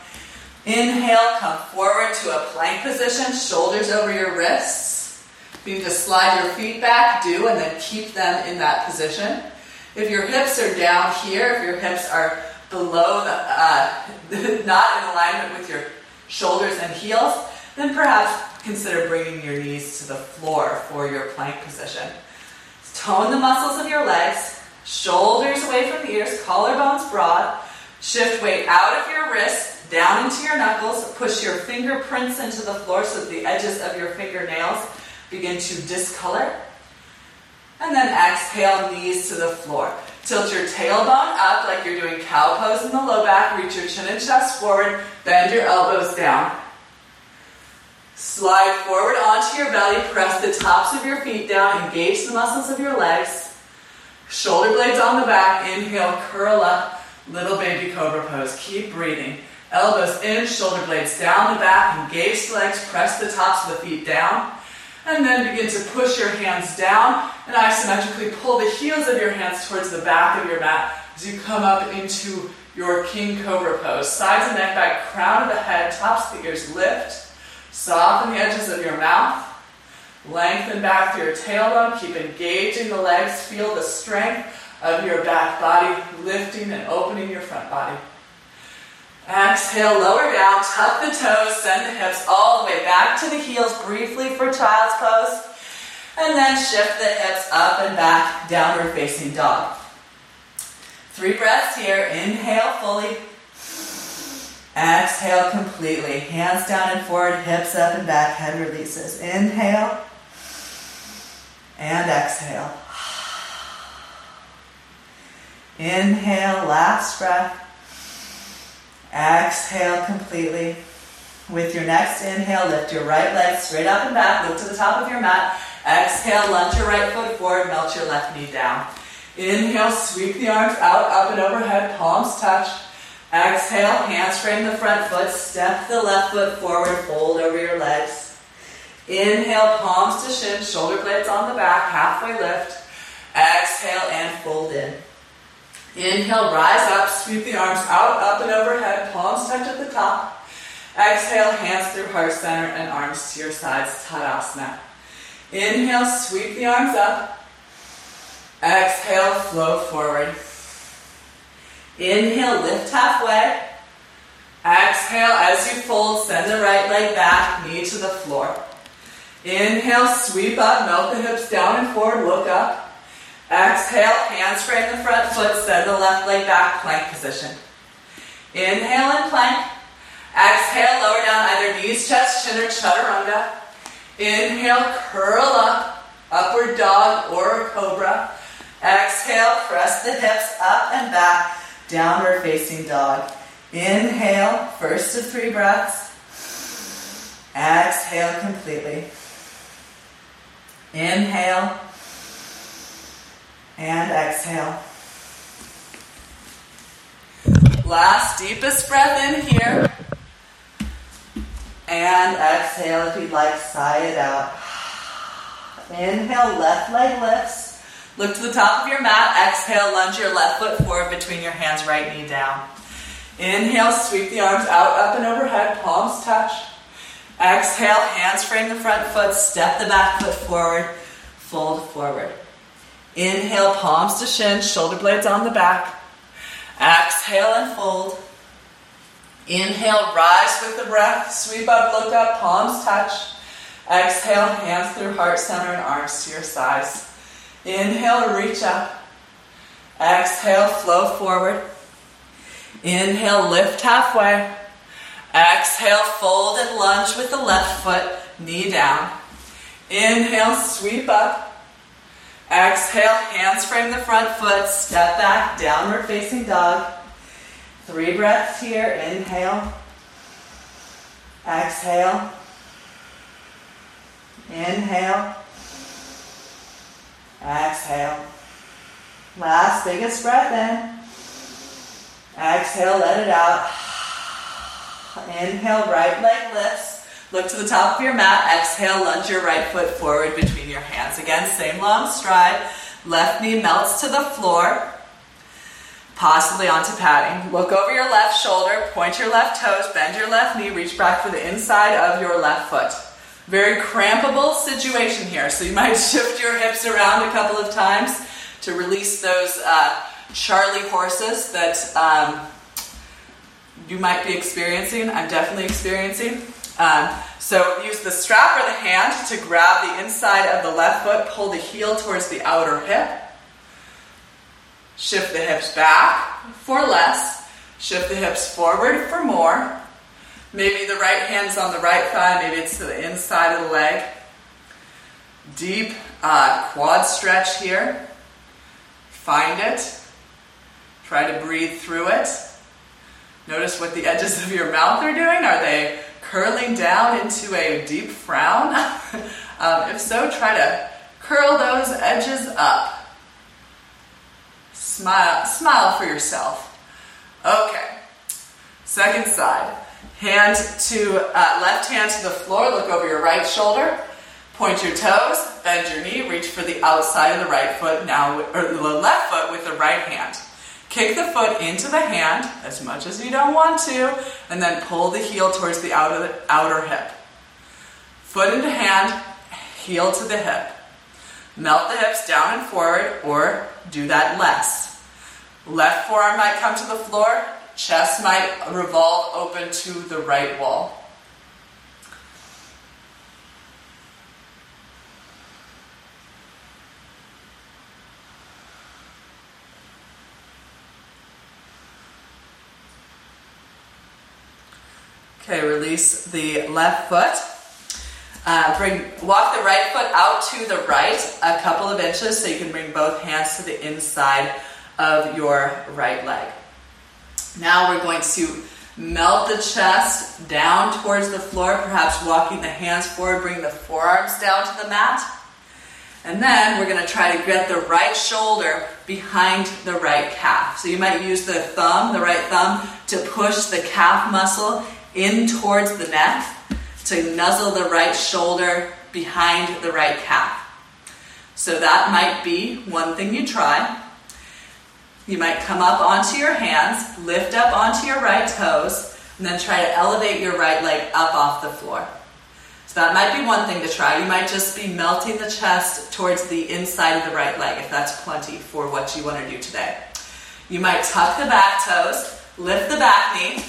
Inhale, come forward to a plank position, shoulders over your wrists. You need to slide your feet back, do, and then keep them in that position. If your hips are down here, if your hips are below, the, uh, not in alignment with your shoulders and heels, then perhaps consider bringing your knees to the floor for your plank position. Tone the muscles of your legs, shoulders away from the ears, collarbones broad. Shift weight out of your wrists, down into your knuckles. Push your fingerprints into the floor so that the edges of your fingernails begin to discolor. And then exhale, knees to the floor. Tilt your tailbone up like you're doing cow pose in the low back. Reach your chin and chest forward. Bend your elbows down. Slide forward onto your belly, press the tops of your feet down, engage the muscles of your legs. Shoulder blades on the back, inhale, curl up, Little baby cobra pose. Keep breathing. Elbows in, shoulder blades down the back. Engage the legs. Press the tops of the feet down. And then begin to push your hands down and isometrically pull the heels of your hands towards the back of your mat as you come up into your king cobra pose. Sides and neck back, crown of the head, tops of the ears lift. Soften the edges of your mouth. Lengthen back through your tailbone. Keep engaging the legs. Feel the strength of your back body, lifting and opening your front body. Exhale, lower down, tuck the toes, send the hips all the way back to the heels briefly for child's pose. And then shift the hips up and back, downward facing dog. Three breaths here. Inhale fully. Exhale completely. Hands down and forward, hips up and back, head releases. Inhale. And exhale. Inhale, last breath. Exhale completely. With your next inhale, lift your right leg straight up and back. Look to the top of your mat. Exhale, lunge your right foot forward. Melt your left knee down. Inhale, sweep the arms out, up and overhead. Palms touch. Exhale, hands frame the front foot. Step the left foot forward. Fold over your legs. Inhale, palms to shin. Shoulder blades on the back. Halfway lift. Exhale and fold in. Inhale, rise up, sweep the arms out, up and overhead, palms touch at the top. Exhale, hands through heart center and arms to your sides, Tadasana. Inhale, sweep the arms up. Exhale, flow forward. Inhale, lift halfway. Exhale, as you fold, send the right leg back, knee to the floor. Inhale, sweep up, melt the hips down and forward, look up. Exhale, hands frame the front foot, send the left leg back, plank position. Inhale and plank. Exhale, lower down either knees, chest, chin, or chaturanga. Inhale, curl up, upward dog or cobra. Exhale, press the hips up and back, downward facing dog. Inhale, first of three breaths. Exhale completely. Inhale. And exhale. Last deepest breath in here. And exhale if you'd like, sigh it out. Inhale, left leg lifts. Look to the top of your mat. Exhale, lunge your left foot forward between your hands, right knee down. Inhale, sweep the arms out, up and overhead, palms touch. Exhale, hands frame the front foot, step the back foot forward, fold forward. Inhale, palms to shin, shoulder blades on the back. Exhale and fold. Inhale, rise with the breath. Sweep up, look up, palms touch. Exhale, hands through heart center and arms to your sides. Inhale, reach up. Exhale, flow forward. Inhale, lift halfway. Exhale, fold and lunge with the left foot, knee down. Inhale, sweep up. Exhale, hands frame the front foot, step back, downward facing dog. Three breaths here. Inhale. Exhale. Inhale. Exhale. Last, biggest breath in. Exhale, let it out. Inhale, right leg lifts. Look to the top of your mat. Exhale, lunge your right foot forward between your hands. Again, same long stride. Left knee melts to the floor, possibly onto padding. Look over your left shoulder, point your left toes, bend your left knee, reach back for the inside of your left foot. Very crampable situation here, so you might shift your hips around a couple of times to release those uh, Charlie horses that um, you might be experiencing. I'm definitely experiencing. Um, so use the strap or the hand to grab the inside of the left foot, pull the heel towards the outer hip, shift the hips back for less, shift the hips forward for more. Maybe the right hand's on the right thigh, maybe it's to the inside of the leg. Deep uh, quad stretch here. Find it. Try to breathe through it. Notice what the edges of your mouth are doing. Are they curling down into a deep frown? um, if so, try to curl those edges up. Smile, smile for yourself. Okay. Second side. Hand to, uh, left hand to the floor. Look over your right shoulder. Point your toes. Bend your knee. Reach for the outside of the right foot now, or the left foot with the right hand. Kick the foot into the hand as much as you don't want to, and then pull the heel towards the outer, outer hip. Foot into hand, heel to the hip. Melt the hips down and forward, or do that less. Left forearm might come to the floor, chest might revolve open to the right wall. Okay, release the left foot. Uh, bring, walk the right foot out to the right a couple of inches so you can bring both hands to the inside of your right leg. Now we're going to melt the chest down towards the floor, perhaps walking the hands forward, bring the forearms down to the mat. And then we're going to try to get the right shoulder behind the right calf. So you might use the thumb, the right thumb, to push the calf muscle in towards the neck to nuzzle the right shoulder behind the right calf. So that might be one thing you try. You might come up onto your hands, lift up onto your right toes, and then try to elevate your right leg up off the floor. So that might be one thing to try. You might just be melting the chest towards the inside of the right leg, if that's plenty for what you want to do today. You might tuck the back toes, lift the back knee,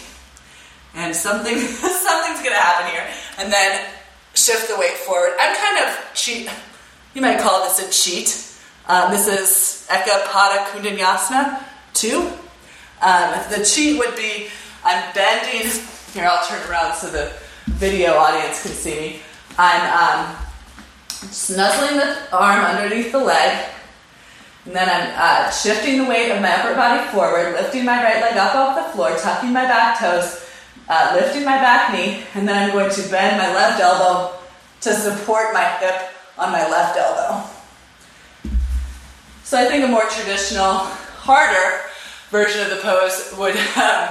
and something something's going to happen here. And then shift the weight forward. I'm kind of cheat. You might call this a cheat. Um, this is Eka Pada Kundanyasana two. Um, the cheat would be I'm bending. Here, I'll turn around so the video audience can see me. I'm um, snuggling the arm underneath the leg. And then I'm uh, shifting the weight of my upper body forward, lifting my right leg up off the floor, tucking my back toes, Uh, lifting my back knee, and then I'm going to bend my left elbow to support my hip on my left elbow. So I think a more traditional, harder version of the pose would um,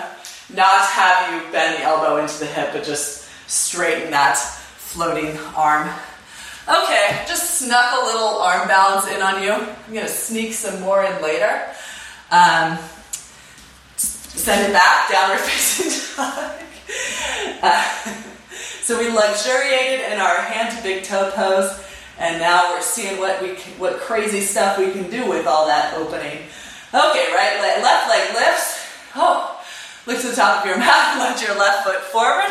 not have you bend the elbow into the hip, but just straighten that floating arm. Okay, just snuck a little arm balance in on you. I'm going to sneak some more in later. Um, send it back, downward facing dog. Uh, so we luxuriated in our hand to big toe pose, and now we're seeing what we can, what crazy stuff we can do with all that opening. Okay, right leg, left leg lifts. Oh, look to the top of your mat, lunge your left foot forward,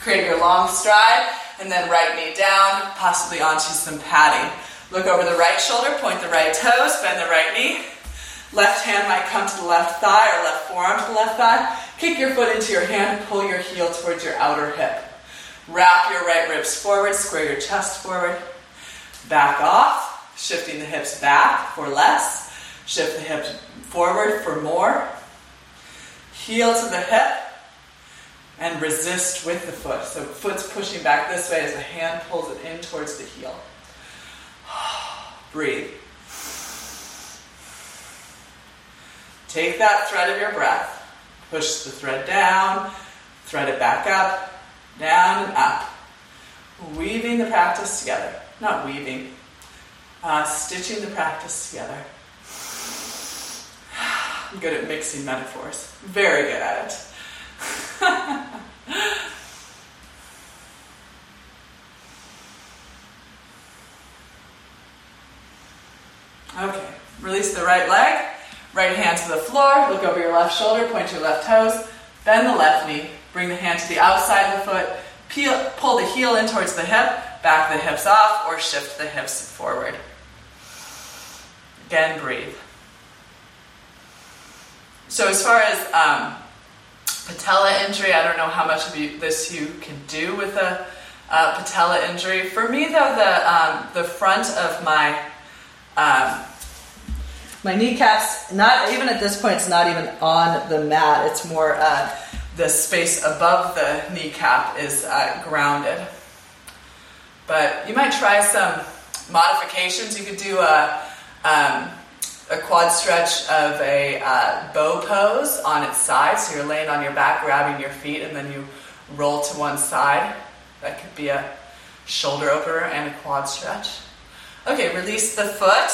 create your long stride, and then right knee down, possibly onto some padding. Look over the right shoulder, point the right toes, bend the right knee. Left hand might come to the left thigh or left forearm to the left thigh. Kick your foot into your hand and pull your heel towards your outer hip. Wrap your right ribs forward, square your chest forward. Back off, shifting the hips back for less. Shift the hips forward for more. Heel to the hip and resist with the foot. So foot's pushing back this way as the hand pulls it in towards the heel. Breathe. Take that thread of your breath. Push the thread down, thread it back up, down and up. Weaving the practice together. Not weaving. Uh, stitching the practice together. I'm good at mixing metaphors. Very good at it. Okay. Release the right leg. Right hand to the floor, look over your left shoulder, point your left toes, bend the left knee, bring the hand to the outside of the foot, peel, pull the heel in towards the hip, back the hips off, or shift the hips forward. Again, breathe. So as far as um, patella injury, I don't know how much of you, this you can do with a uh, patella injury. For me, though, the, um, the front of my... Um, My kneecap's not even at this point. It's not even on the mat. It's more uh, the space above the kneecap is uh, grounded. But you might try some modifications. You could do a um, a quad stretch of a uh, bow pose on its side. So you're laying on your back, grabbing your feet, and then you roll to one side. That could be a shoulder opener and a quad stretch. Okay, release the foot.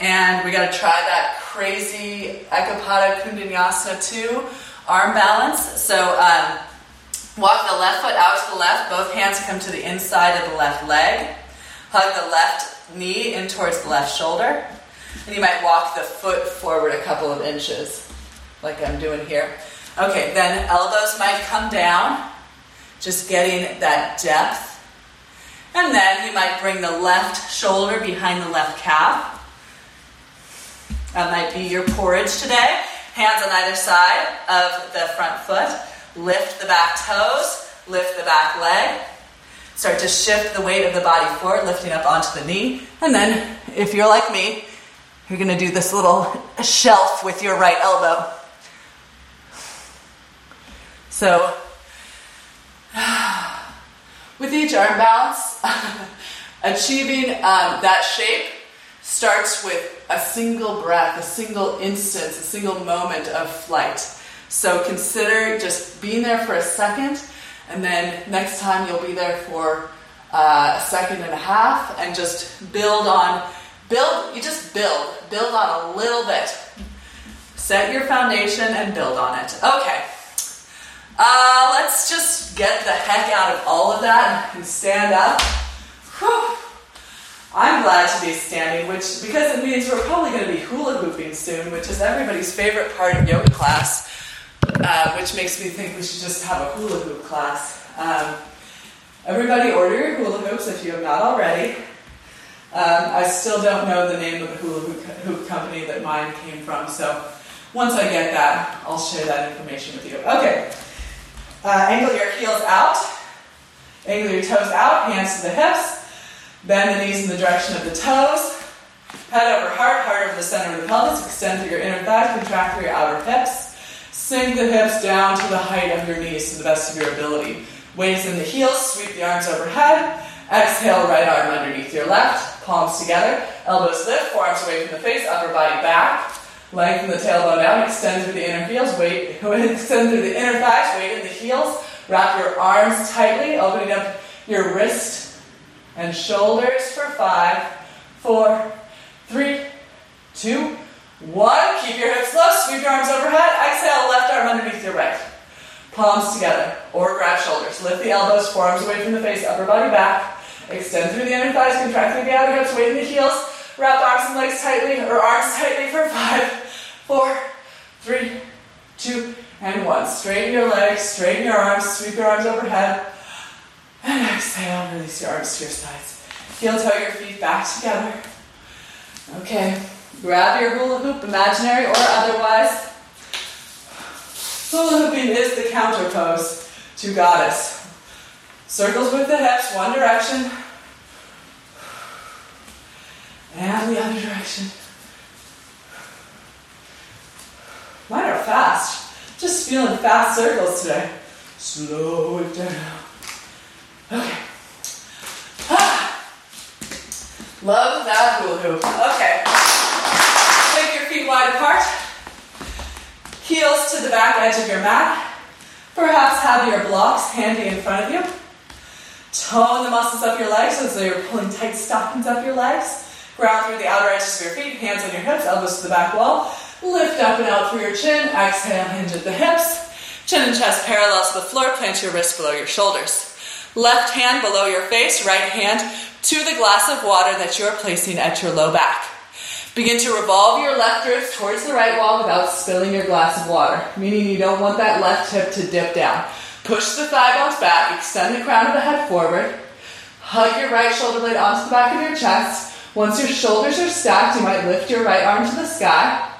And we got to try that crazy Eka Pada Kundanyasana two arm balance. So um, walk the left foot out to the left. Both hands come to the inside of the left leg. Hug the left knee in towards the left shoulder. And you might walk the foot forward a couple of inches, like I'm doing here. Okay, then elbows might come down, just getting that depth. And then you might bring the left shoulder behind the left calf. That might be your porridge today. Hands on either side of the front foot. Lift the back toes, lift the back leg. Start to shift the weight of the body forward, lifting up onto the knee. And then, if you're like me, you're going to do this little shelf with your right elbow. So, with each arm balance, achieving um, that shape starts with a single breath, a single instance, a single moment of flight. So consider just being there for a second, and then next time you'll be there for uh, a second and a half, and just build on, build, you just build, build on a little bit. Set your foundation and build on it. Okay, uh, let's just get the heck out of all of that and stand up. Whew. I'm glad to be standing, which because it means we're probably going to be hula hooping soon, which is everybody's favorite part of yoga class, uh, which makes me think we should just have a hula hoop class. Um, everybody order your hula hoops if you have not already. Um, I still don't know the name of the hula hoop company that mine came from, so once I get that, I'll share that information with you. Okay, uh, angle your heels out, angle your toes out, hands to the hips. Bend the knees in the direction of the toes. Head over heart, heart over the center of the pelvis. Extend through your inner thigh, contract through your outer hips. Sink the hips down to the height of your knees to the best of your ability. Waves in the heels, sweep the arms overhead. Exhale, right arm underneath your left. Palms together, elbows lift, forearms away from the face, upper body back. Lengthen the tailbone out, extend through the inner heels, weight, extend through the inner thighs, weight in the heels. Wrap your arms tightly, opening up your wrist and shoulders for five, four, three, two, one. Keep your hips low, sweep your arms overhead. Exhale, left arm underneath your right. Palms together, or grab shoulders. Lift the elbows, forearms away from the face, upper body back. Extend through the inner thighs, contract through the outer hips, weight in the heels. Wrap arms and legs tightly, or arms tightly for five, four, three, two, and one. Straighten your legs, straighten your arms, sweep your arms overhead. And exhale, release your arms to your sides. Heel toe your feet back together. Okay, grab your hula hoop, imaginary or otherwise. Hula hooping is the counter pose to goddess. Circles with the hips, one direction. And the other direction. Mine are fast. Just feeling fast circles today. Slow it down. Okay. Ah. Love that hula hoop. Okay. Take your feet wide apart. Heels to the back edge of your mat. Perhaps have your blocks handy in front of you. Tone the muscles up your legs as though you're pulling tight stockings up your legs. Ground through the outer edges of your feet. Hands on your hips, elbows to the back wall. Lift up and out through your chin. Exhale, hinge at the hips. Chin and chest parallel to the floor. Plant your wrists below your shoulders. Left hand below your face, right hand to the glass of water that you're placing at your low back. Begin to revolve your left wrist towards the right wall without spilling your glass of water, meaning you don't want that left hip to dip down. Push the thigh bones back, extend the crown of the head forward, hug your right shoulder blade onto the back of your chest. Once your shoulders are stacked, you might lift your right arm to the sky.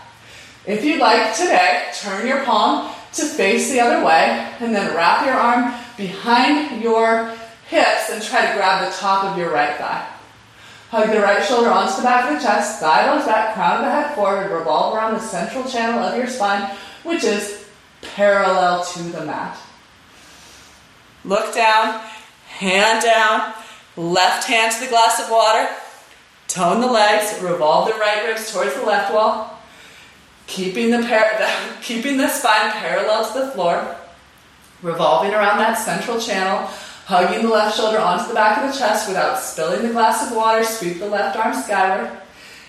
If you'd like today, turn your palm to face the other way, and then wrap your arm behind your hips and try to grab the top of your right thigh. Hug the right shoulder onto the back of the chest, thigh bones back, crown of the head forward, revolve around the central channel of your spine, which is parallel to the mat. Look down, hand down, left hand to the glass of water, Tone the legs, revolve the right ribs towards the left wall, keeping the, par the, keeping the spine parallel to the floor, revolving around that central channel, hugging the left shoulder onto the back of the chest without spilling the glass of water, sweep the left arm skyward.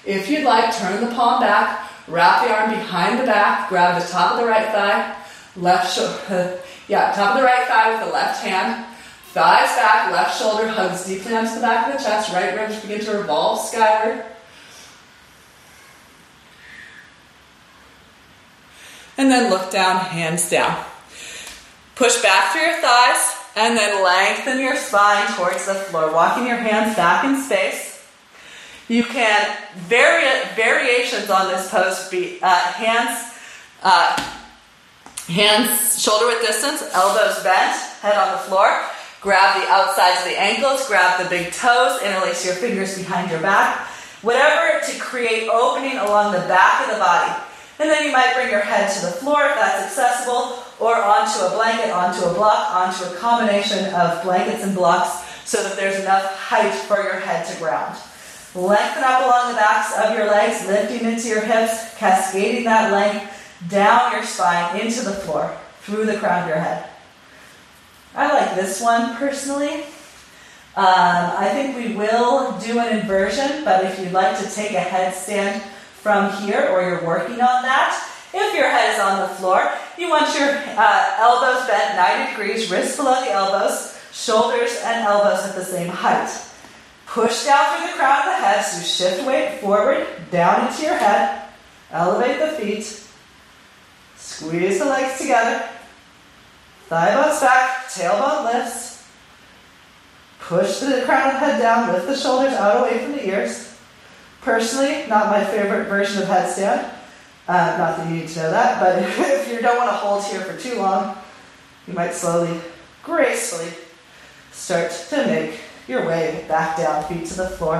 If you'd like, turn the palm back, wrap the arm behind the back, grab the top of the right thigh, left shoulder, yeah, top of the right thigh with the left hand, thighs back, left shoulder hugs deeply onto the back of the chest, right ribs begin to revolve skyward. And then look down, hands down. Push back through your thighs and then lengthen your spine towards the floor, walking your hands back in space. You can, vari- variations on this pose be uh, hands, uh, hands shoulder width distance, elbows bent, head on the floor. Grab the outsides of the ankles, grab the big toes, interlace your fingers behind your back. Whatever to create opening along the back of the body. And then you might bring your head to the floor if that's accessible, or onto a blanket, onto a block, onto a combination of blankets and blocks so that there's enough height for your head to ground. Lengthen up along the backs of your legs, lifting into your hips, cascading that length down your spine, into the floor, through the crown of your head. I like this one personally. Um, I think we will do an inversion, but if you'd like to take a headstand from here, or you're working on that, if your head is on the floor, you want your uh, elbows bent ninety degrees, wrists below the elbows, shoulders and elbows at the same height. Push down through the crown of the head, so shift weight forward, down into your head, elevate the feet, squeeze the legs together, thigh bones back, tailbone lifts, push the crown of the head down, lift the shoulders out away from the ears. Personally, not my favorite version of headstand, uh, not that you need to know that, but if you don't want to hold here for too long, you might slowly, gracefully start to make your way back down, feet to the floor.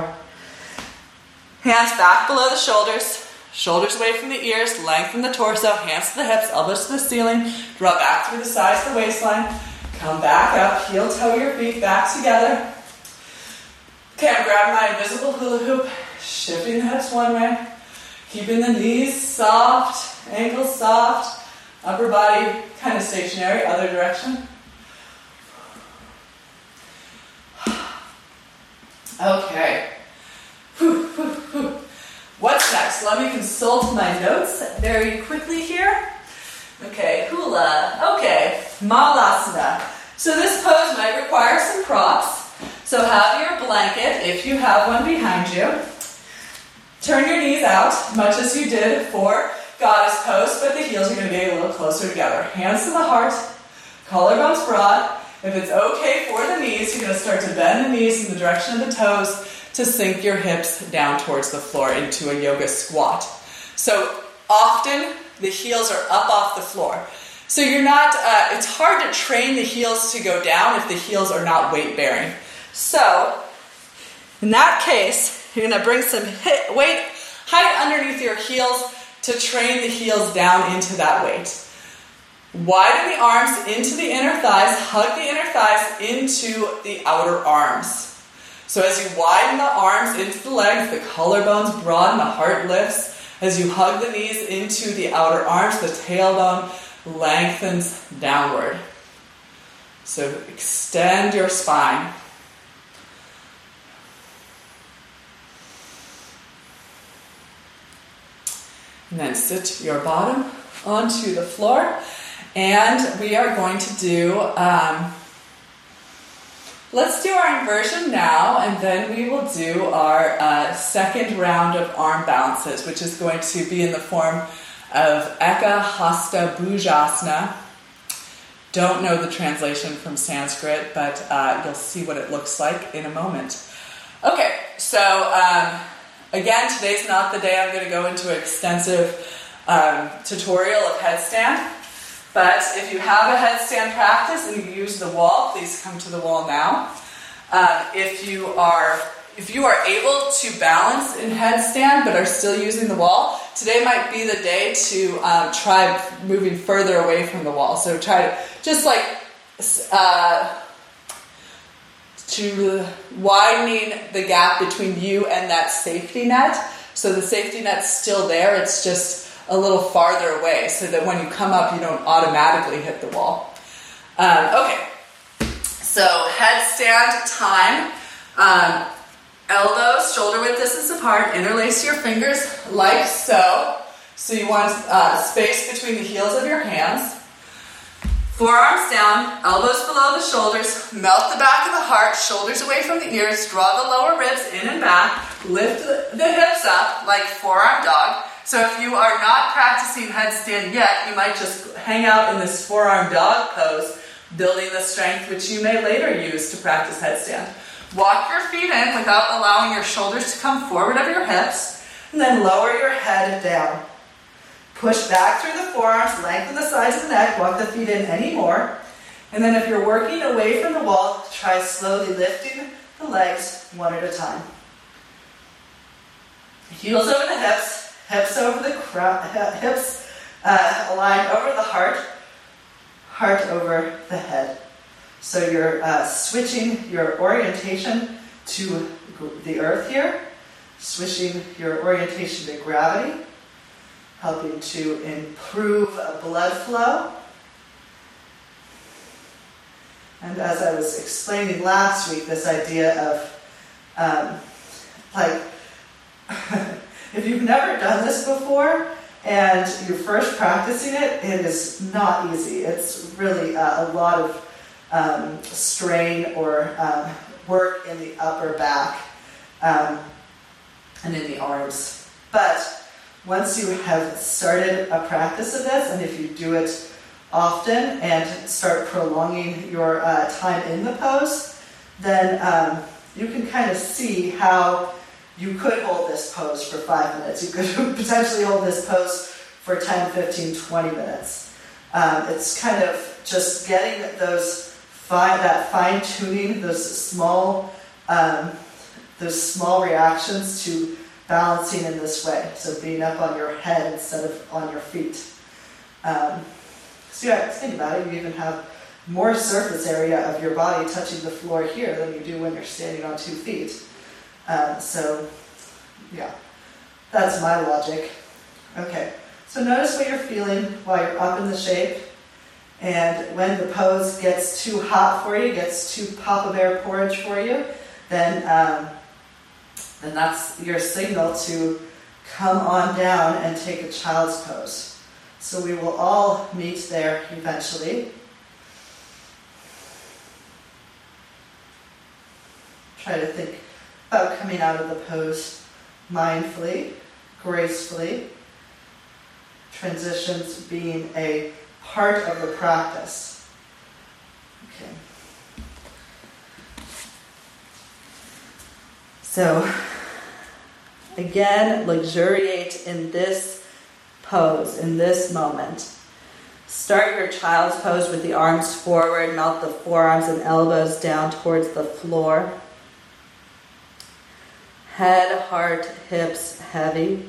Hands back below the shoulders, shoulders away from the ears, lengthen the torso, hands to the hips, elbows to the ceiling, draw back through the sides of the waistline, come back up, heel toe your feet back together. Okay, I'm grabbing my invisible hula hoop, shifting the hips one way, keeping the knees soft, ankles soft, upper body kind of stationary, other direction. Okay. Whew, whew, whew. What's next? Let me consult my notes very quickly here. Okay, hula. Okay, Malasana. So this pose might require some props. So have your blanket, if you have one, behind you. Turn your knees out, much as you did for Goddess Pose, but the heels are going to be a little closer together. Hands to the heart, collarbones broad. If it's okay for the knees, you're going to start to bend the knees in the direction of the toes to sink your hips down towards the floor into a yoga squat. So often the heels are up off the floor. So you're not, uh, it's hard to train the heels to go down if the heels are not weight bearing. So in that case, you're going to bring some hip, weight height underneath your heels to train the heels down into that weight. Widen the arms into the inner thighs, hug the inner thighs into the outer arms. So as you widen the arms into the legs, the collarbones broaden, the heart lifts. As you hug the knees into the outer arms, the tailbone lengthens downward. So extend your spine. And then sit your bottom onto the floor. And we are going to do, um, let's do our inversion now, and then we will do our uh, second round of arm bounces, which is going to be in the form of Eka Hasta Bhujasana. Don't know the translation from Sanskrit, but uh, you'll see what it looks like in a moment. Okay, so um, again, today's not the day I'm going to go into an extensive um, tutorial of headstand. But if you have a headstand practice and you use the wall, please come to the wall now. Um, if you are if you are able to balance in headstand but are still using the wall, today might be the day to um, try moving further away from the wall. So try to just like uh, to widening the gap between you and that safety net. So the safety net's still there, it's just a little farther away so that when you come up, you don't automatically hit the wall. Um, okay, so headstand time. Um, elbows shoulder width distance apart, interlace your fingers like so. So you want uh, space between the heels of your hands. Forearms down, elbows below the shoulders, melt the back of the heart, shoulders away from the ears, draw the lower ribs in and back, lift the hips up like forearm dog. So if you are not practicing headstand yet, you might just hang out in this forearm dog pose, building the strength which you may later use to practice headstand. Walk your feet in without allowing your shoulders to come forward of your hips, and then lower your head down. Push back through the forearms, lengthen the sides of the neck, walk the feet in anymore. And then if you're working away from the wall, try slowly lifting the legs one at a time. Heels over the hips, hips over the crown, hips uh, aligned over the heart, heart over the head. So you're uh, switching your orientation to the earth here, switching your orientation to gravity, helping to improve blood flow. And as I was explaining last week, this idea of, um, like, if you've never done this before and you're first practicing it, it is not easy. It's really uh, a lot of um, strain or um, work in the upper back um, and in the arms. But once you have started a practice of this, and if you do it often and start prolonging your uh, time in the pose, then um, you can kind of see how you could hold this pose for five minutes. You could potentially hold this pose for ten, fifteen, twenty minutes. Um, it's kind of just getting those fine, that fine-tuning, those small, um, those small reactions to balancing in this way, so being up on your head instead of on your feet. Um, so yeah, think about it, you even have more surface area of your body touching the floor here than you do when you're standing on two feet. Um, so yeah, that's my logic. Okay, so notice what you're feeling while you're up in the shape, and when the pose gets too hot for you, gets too Papa Bear porridge for you, then um, And that's your signal to come on down and take a child's pose. So we will all meet there eventually. Try to think about coming out of the pose mindfully, gracefully. Transitions being a part of the practice. Okay. So, again, luxuriate in this pose, in this moment. Start your child's pose with the arms forward, melt the forearms and elbows down towards the floor. Head, heart, hips heavy.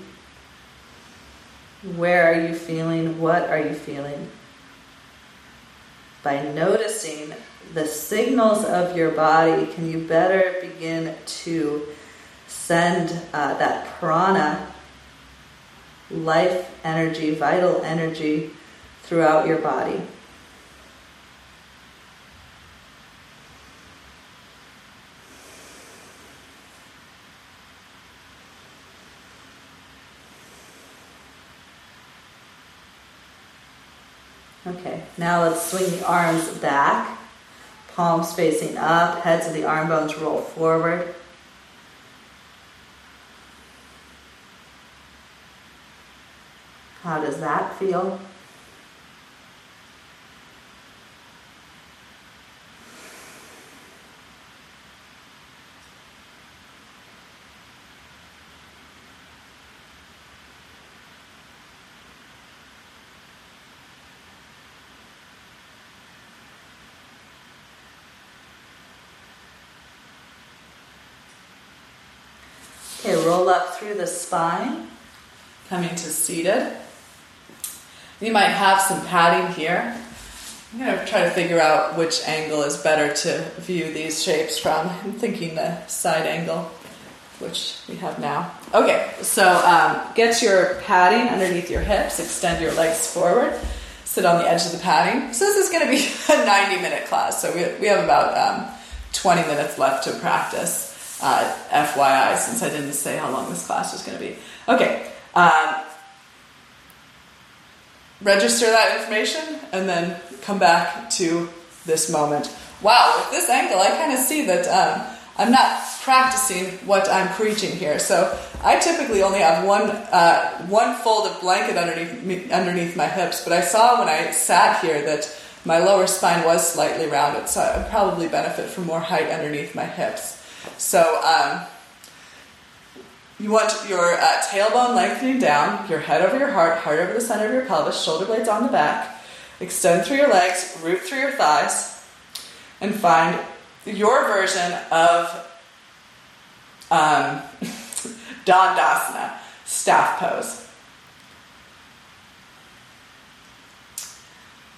Where are you feeling? What are you feeling? By noticing the signals of your body, can you better begin to send uh, that prana, life energy, vital energy throughout your body? Okay, now let's swing the arms back, palms facing up, heads of the arm bones roll forward. How does that feel? Okay, roll up through the spine, coming to seated. You might have some padding here. I'm going to try to figure out which angle is better to view these shapes from. I'm thinking the side angle, which we have now. Okay, so um, get your padding underneath your hips. Extend your legs forward. Sit on the edge of the padding. So this is going to be a ninety-minute class. So we we have about um, twenty minutes left to practice. Uh, F Y I, since I didn't say how long this class was going to be. Okay. Um, register that information and then come back to this moment. Wow, with this angle, I kind of see that um, I'm not practicing what I'm preaching here. So I typically only have one uh, one fold of blanket underneath me, underneath my hips, but I saw when I sat here that my lower spine was slightly rounded, so I would probably benefit from more height underneath my hips. So um, you want your uh, tailbone lengthening down, your head over your heart, heart over the center of your pelvis, shoulder blades on the back. Extend through your legs, root through your thighs, and find your version of um, Dandasana, staff pose.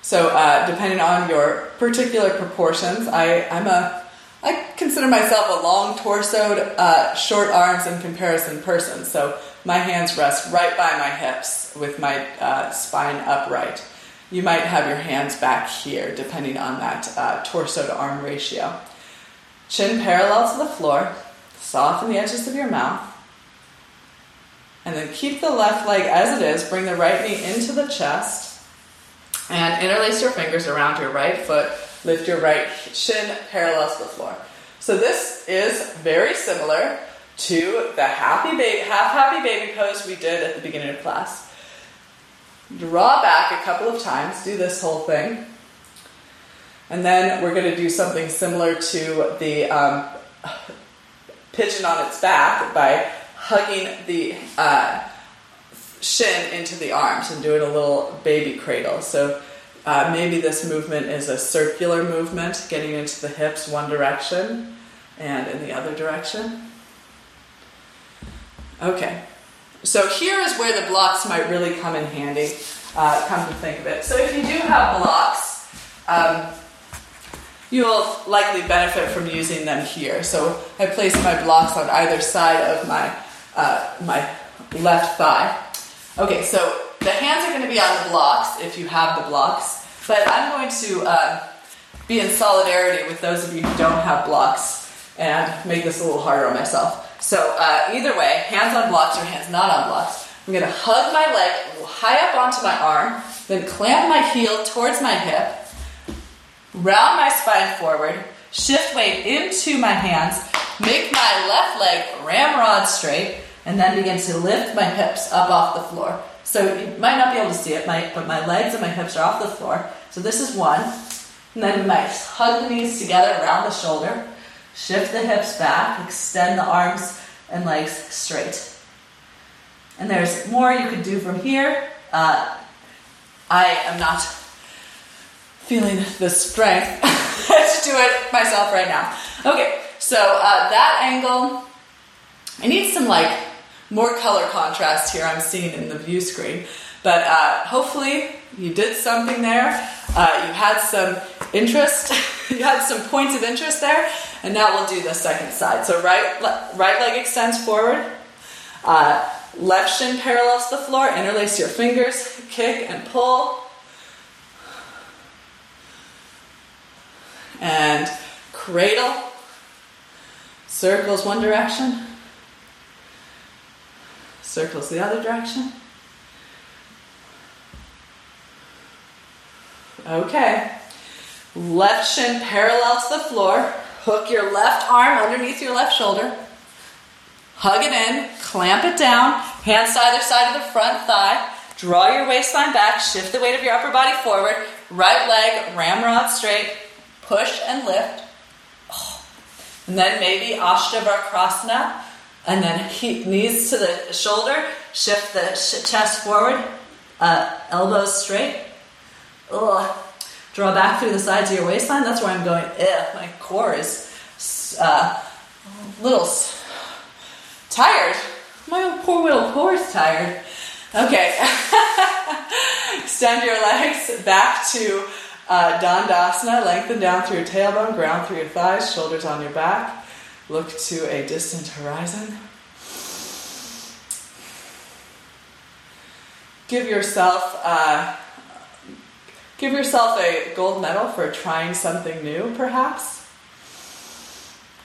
So uh, depending on your particular proportions, I, I'm a I consider myself a long torsoed, uh, short arms in comparison person. So my hands rest right by my hips with my uh, spine upright. You might have your hands back here depending on that uh, torso to arm ratio. Chin parallel to the floor. Soften the edges of your mouth. And then keep the left leg as it is. Bring the right knee into the chest. And interlace your fingers around your right foot. Lift your right shin parallel to the floor. So this is very similar to the happy ba- half-happy baby pose we did at the beginning of class. Draw back a couple of times. Do this whole thing. And then we're going to do something similar to the um, pigeon on its back by hugging the uh, shin into the arms and doing a little baby cradle. So Uh, maybe this movement is a circular movement, getting into the hips one direction and in the other direction. Okay, so here is where the blocks might really come in handy, uh, come to think of it. So if you do have blocks, um, you'll likely benefit from using them here. So I place my blocks on either side of my uh, my left thigh. Okay, so the hands are going to be on the blocks, if you have the blocks, but I'm going to uh, be in solidarity with those of you who don't have blocks and make this a little harder on myself. So uh, either way, hands on blocks or hands not on blocks. I'm going to hug my leg high up onto my arm, then clamp my heel towards my hip, round my spine forward, shift weight into my hands, make my left leg ramrod straight, and then begin to lift my hips up off the floor. So you might not be able to see it, my, but my legs and my hips are off the floor. So this is one. And then we might hug the knees together around the shoulder. Shift the hips back. Extend the arms and legs straight. And there's more you could do from here. Uh, I am not feeling the strength to do it myself right now. Okay, so uh, that angle, I need some like more color contrast here I'm seeing in the view screen. But uh, hopefully you did something there. Uh, you had some interest. You had some points of interest there. And now we'll do the second side. So right, le- right leg extends forward. Uh, left shin parallels the floor. Interlace your fingers. Kick and pull. And cradle. Circles one direction. Circles the other direction. Okay. Left shin parallel to the floor. Hook your left arm underneath your left shoulder. Hug it in. Clamp it down. Hands to either side of the front thigh. Draw your waistline back. Shift the weight of your upper body forward. Right leg ramrod straight. Push and lift. And then maybe Ashtabarakrasana. And then he, knees to the shoulder, shift the sh- chest forward, uh, elbows straight. Ugh. Draw back through the sides of your waistline. That's where I'm going, ugh, my core is a uh, little s- tired. My poor little core is tired. Okay. Extend your legs back to Uh, Dandasana, lengthen down through your tailbone, ground through your thighs, shoulders on your back. Look to a distant horizon. Give yourself, uh, give yourself a gold medal for trying something new, perhaps.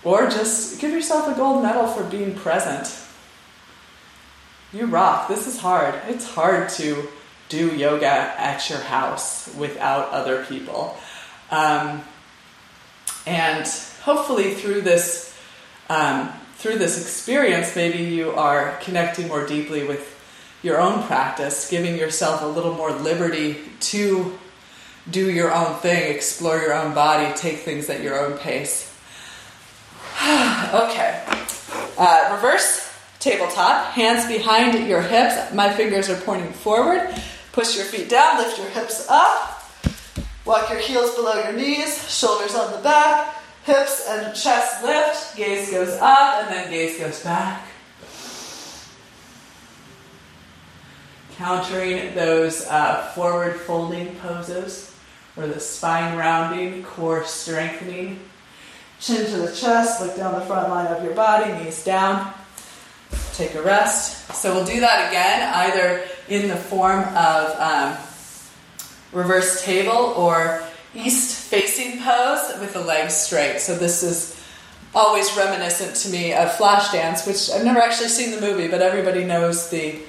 Or just give yourself a gold medal for being present. You rock. This is hard. It's hard to do yoga at your house without other people. Um, and hopefully through this um, through this experience, maybe you are connecting more deeply with your own practice, giving yourself a little more liberty to do your own thing, explore your own body, take things at your own pace. Okay. Uh, reverse tabletop, hands behind your hips. My fingers are pointing forward. Push your feet down, lift your hips up. Walk your heels below your knees, shoulders on the back, hips and chest lift. Gaze goes up and then gaze goes back. Countering those uh, forward folding poses or the spine rounding, core strengthening. Chin to the chest, look down the front line of your body, knees down. Take a rest. So we'll do that again, either in the form of um, reverse table or east-facing pose with the legs straight. So this is always reminiscent to me of Flashdance, which I've never actually seen the movie, but everybody knows the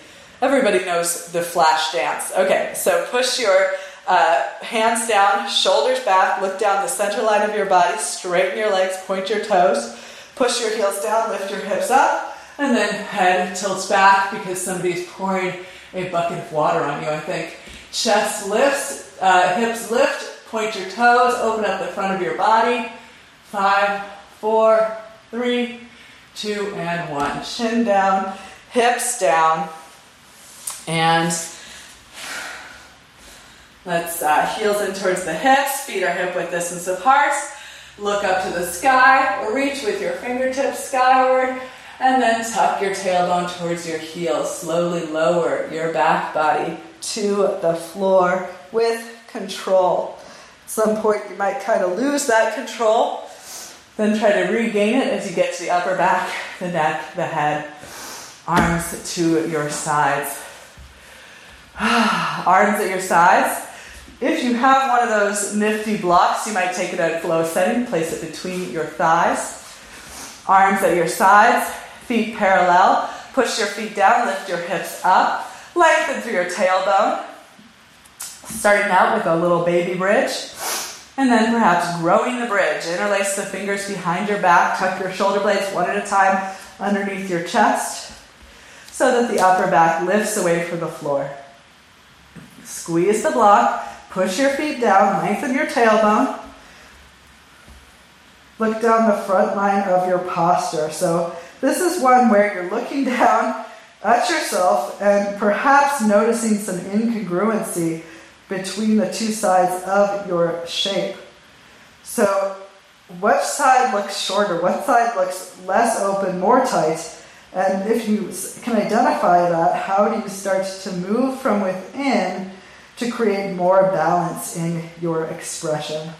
everybody knows the Flashdance. Okay, so push your uh, hands down, shoulders back, look down the center line of your body, straighten your legs, point your toes, push your heels down, lift your hips up. And then head tilts back because somebody's pouring a bucket of water on you, I think. Chest lifts, uh, hips lift, point your toes, open up the front of your body. Five, four, three, two, and one. Chin down, hips down. And let's uh, heels in towards the hips, feet are hip width distance apart. Look up to the sky, or reach with your fingertips skyward. And then tuck your tailbone towards your heels. Slowly lower your back body to the floor with control. At some point you might kind of lose that control. Then try to regain it as you get to the upper back, the neck, the head. Arms to your sides. Arms at your sides. If you have one of those nifty blocks, you might take it at a low setting. Place it between your thighs. Arms at your sides. Feet parallel, push your feet down, lift your hips up, lengthen through your tailbone, starting out with a little baby bridge, and then perhaps growing the bridge. Interlace the fingers behind your back, tuck your shoulder blades one at a time underneath your chest, so that the upper back lifts away from the floor. Squeeze the block, push your feet down, lengthen your tailbone, look down the front line of your posture. So this is one where you're looking down at yourself and perhaps noticing some incongruency between the two sides of your shape. So which side looks shorter? What side looks less open, more tight? And if you can identify that, how do you start to move from within to create more balance in your expression?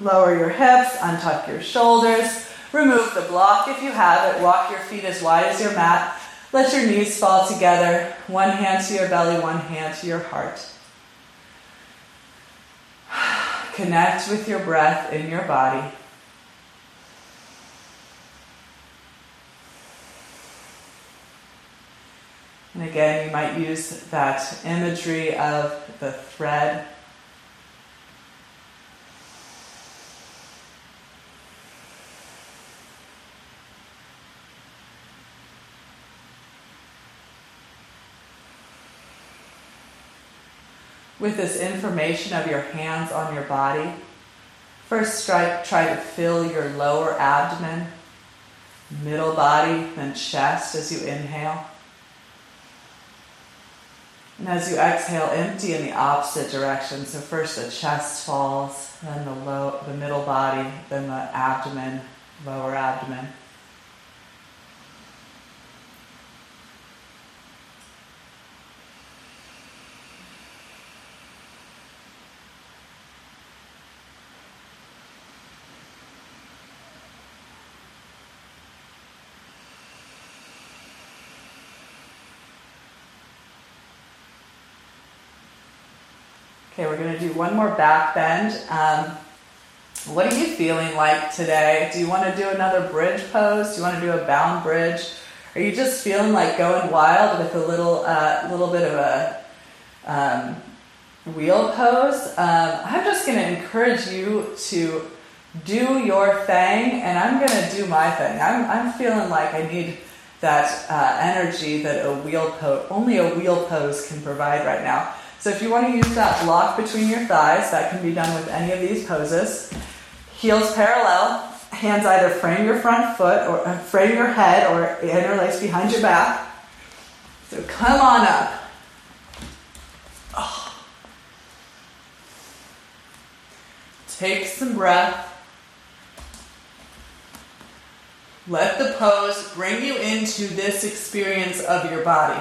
Lower your hips, untuck your shoulders, remove the block if you have it, walk your feet as wide as your mat, let your knees fall together, one hand to your belly, one hand to your heart. Connect with your breath in your body. And again, you might use that imagery of the thread. With this information of your hands on your body, first try, try to fill your lower abdomen, middle body, then chest as you inhale. And as you exhale, empty in the opposite direction. So first the chest falls, then the low, the middle body, then the abdomen, lower abdomen. Okay, we're going to do one more back bend. Um, what are you feeling like today? Do you want to do another bridge pose? Do you want to do a bound bridge? Are you just feeling like going wild with a little uh, little bit of a um, wheel pose? Um, I'm just going to encourage you to do your thing, and I'm going to do my thing. I'm, I'm feeling like I need that uh, energy that a wheel pose, only a wheel pose can provide right now. So if you want to use that block between your thighs, that can be done with any of these poses. Heels parallel, hands either frame your front foot or uh, frame your head or interlace behind your back. So come on up. Oh. Take some breath. Let the pose bring you into this experience of your body.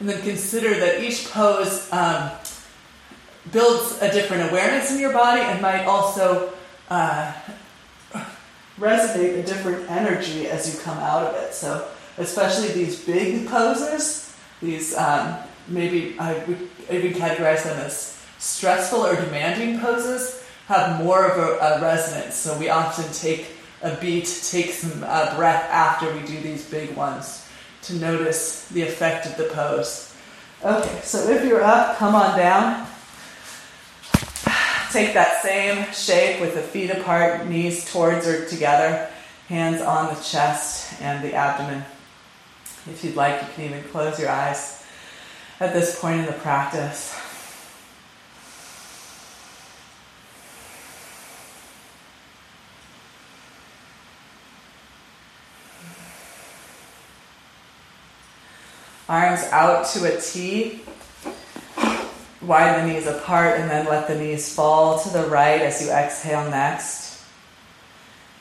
And then consider that each pose um, builds a different awareness in your body and might also uh, resonate a different energy as you come out of it. So especially these big poses, these um, maybe I would even categorize them as stressful or demanding poses, have more of a, a resonance. So we often take a beat, take some uh, breath after we do these big ones, to notice the effect of the pose. Okay, so if you're up, come on down. Take that same shape with the feet apart, knees towards or together, hands on the chest and the abdomen. If you'd like, you can even close your eyes at this point in the practice. Arms out to a T, widen the knees apart, and then let the knees fall to the right as you exhale next.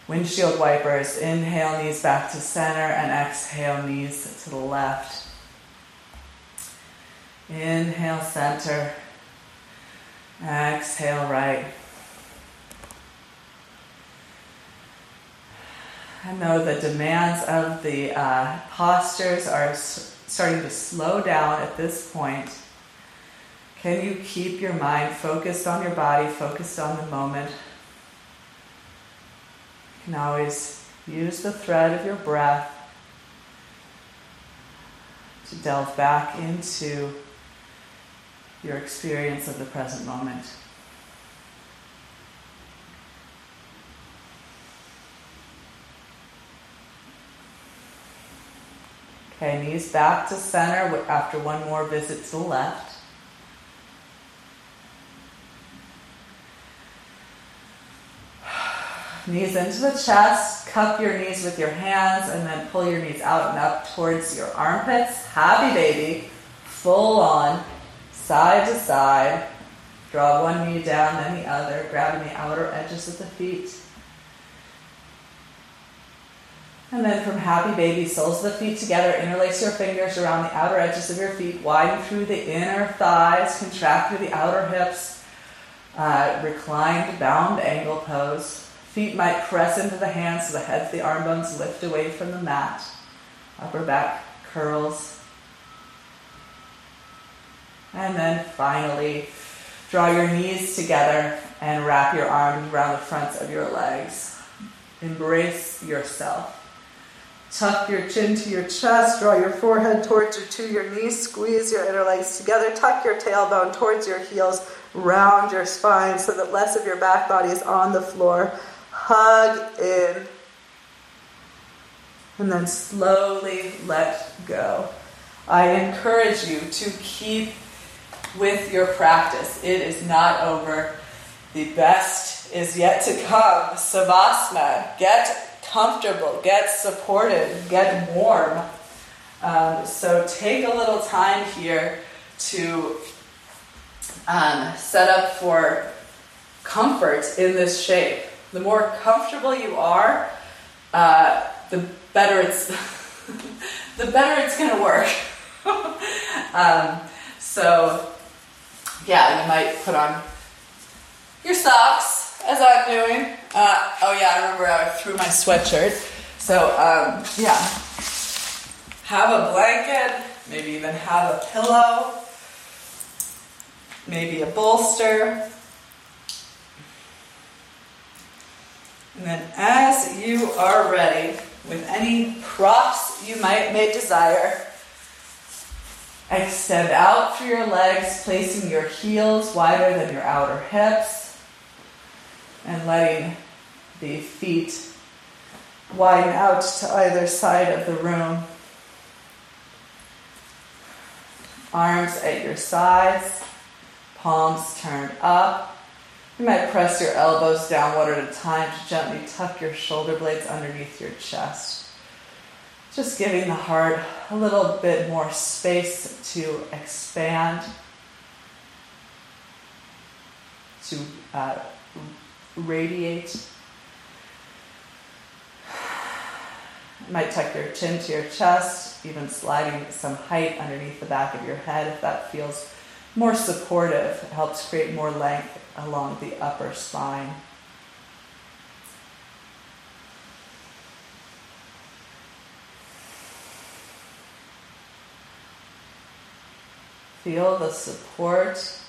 Windshield wipers, inhale, knees back to center, and exhale, knees to the left. Inhale, center, exhale, right. I know the demands of the uh, postures are starting to slow down at this point. Can you keep your mind focused on your body, focused on the moment? You can always use the thread of your breath to delve back into your experience of the present moment. Okay, knees back to center after one more visit to the left. Knees into the chest, cup your knees with your hands, and then pull your knees out and up towards your armpits. Happy baby, full on, side to side. Draw one knee down, then the other, grabbing the outer edges of the feet. And then from happy baby, soles of the feet together, interlace your fingers around the outer edges of your feet, widen through the inner thighs, contract through the outer hips, uh, reclined bound angle pose. Feet might press into the hands, so the heads, the arm bones lift away from the mat. Upper back curls. And then finally, draw your knees together and wrap your arms around the fronts of your legs. Embrace yourself. Tuck your chin to your chest, draw your forehead towards your, to your knees, squeeze your inner legs together, tuck your tailbone towards your heels, round your spine so that less of your back body is on the floor. Hug in. And then slowly let go. I encourage you to keep with your practice. It is not over. The best is yet to come. Savasana. Get comfortable, get supported, get warm. Um, so take a little time here to um, set up for comfort in this shape. The more comfortable you are, uh, the better it's the better it's going to work. um, so yeah, you might put on your socks, as I'm doing. Uh, oh yeah, I remember I threw my sweatshirt. So um, yeah, have a blanket, maybe even have a pillow. maybe a bolster. And then as you are ready, with any props you might may desire, extend out through your legs, placing your heels wider than your outer hips, and letting the feet widen out to either side of the room. Arms at your sides, palms turned up. You might press your elbows downward at a time to gently tuck your shoulder blades underneath your chest. Just giving the heart a little bit more space to expand, to uh, radiate. You might tuck your chin to your chest, even sliding some height underneath the back of your head if that feels more supportive. It helps create more length along the upper spine. Feel the support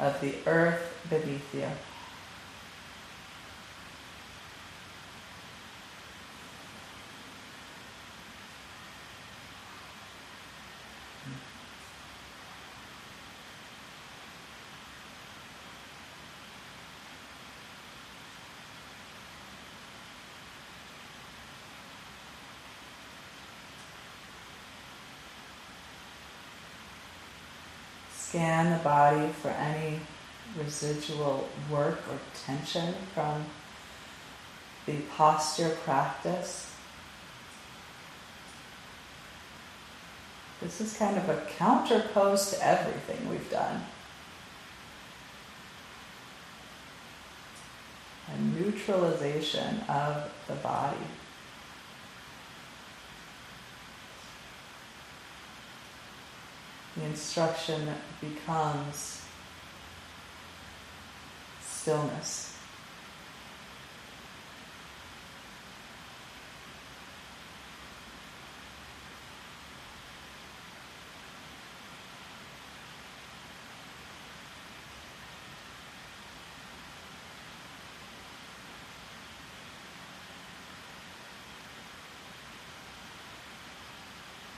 of the earth beneath you. Scan the body for any residual work or tension from the posture practice. This is kind of a counterpose to everything we've done. A neutralization of the body. The instruction becomes stillness.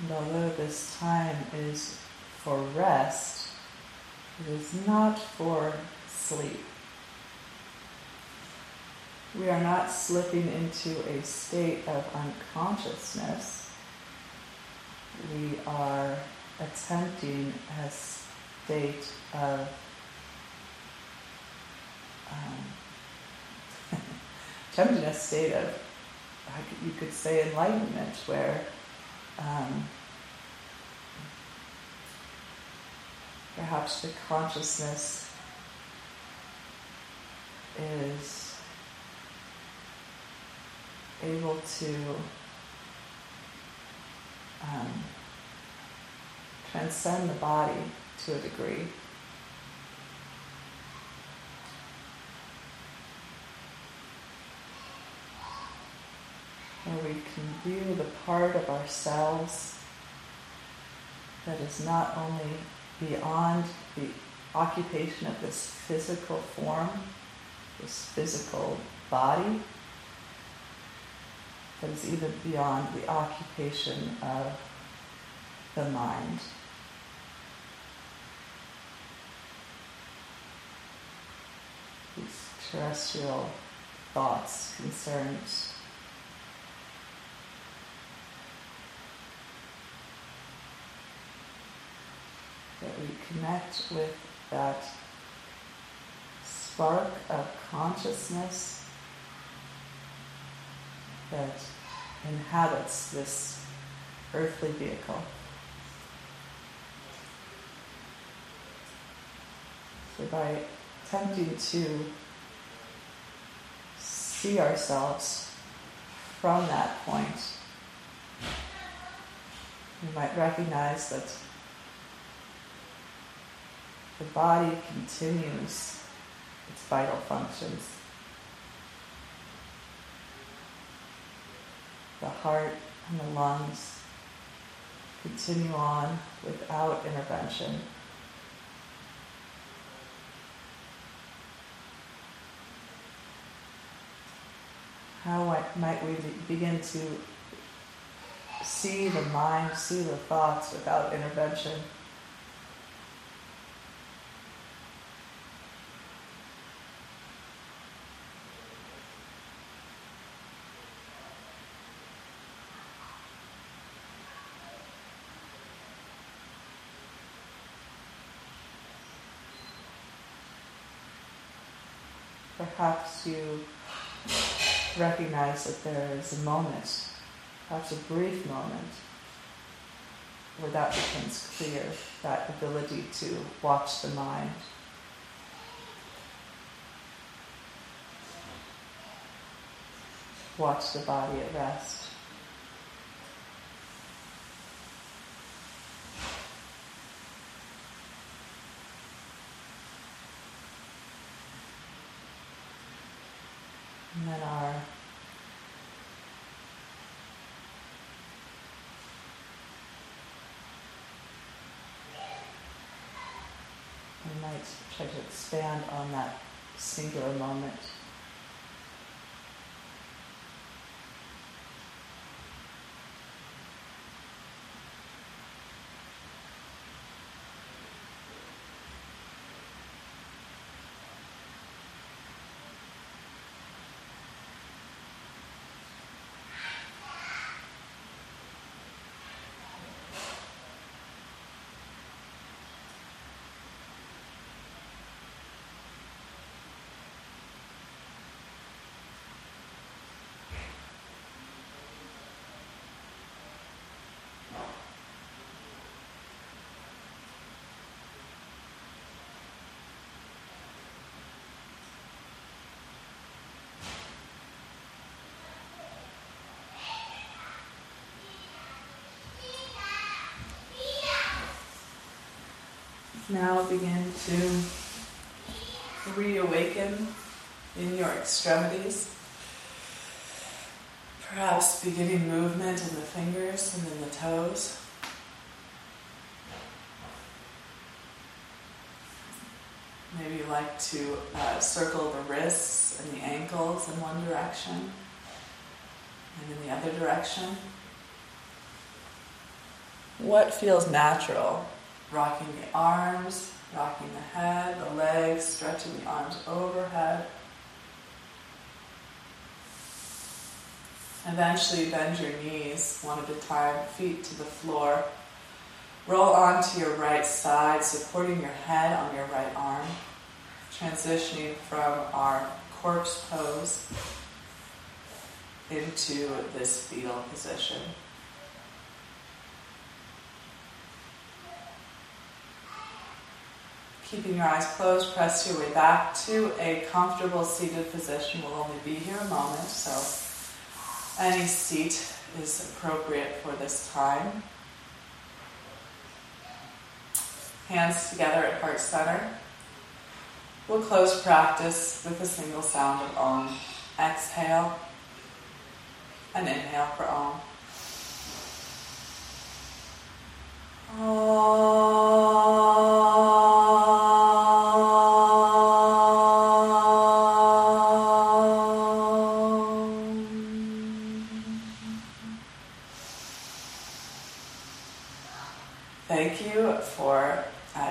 And although this time is for rest, it is not for sleep. We are not slipping into a state of unconsciousness. We are attempting a state of um, attempting a state of, you could say, enlightenment, where um, perhaps the consciousness is able to um, transcend the body to a degree. Where we can view the part of ourselves that is not only beyond the occupation of this physical form, this physical body, that is even beyond the occupation of the mind. These terrestrial thoughts, concerns, that we connect with that spark of consciousness that inhabits this earthly vehicle. So by attempting to see ourselves from that point, we might recognize that the body continues its vital functions. The heart and the lungs continue on without intervention. How might we begin to see the mind, see the thoughts without intervention? Perhaps you recognize that there is a moment, perhaps a brief moment, where that becomes clear, that ability to watch the mind. Watch the body at rest. And then our we might try to expand on that singular moment. Now begin to reawaken in your extremities, perhaps beginning movement in the fingers and in the toes. Maybe you like to uh, circle the wrists and the ankles in one direction and in the other direction. What feels natural? Rocking the arms, rocking the head, the legs, stretching the arms overhead. Eventually bend your knees one at a time, feet to the floor. Roll onto your right side, supporting your head on your right arm, transitioning from our corpse pose into this fetal position. Keeping your eyes closed, press your way back to a comfortable seated position. We'll only be here a moment, so any seat is appropriate for this time. Hands together at heart center. We'll close practice with a single sound of Om. Exhale and inhale for Om. Om.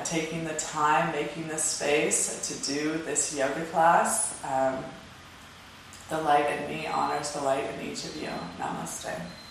Taking the time, making the space to do this yoga class. Um, the light in me honors the light in each of you. Namaste.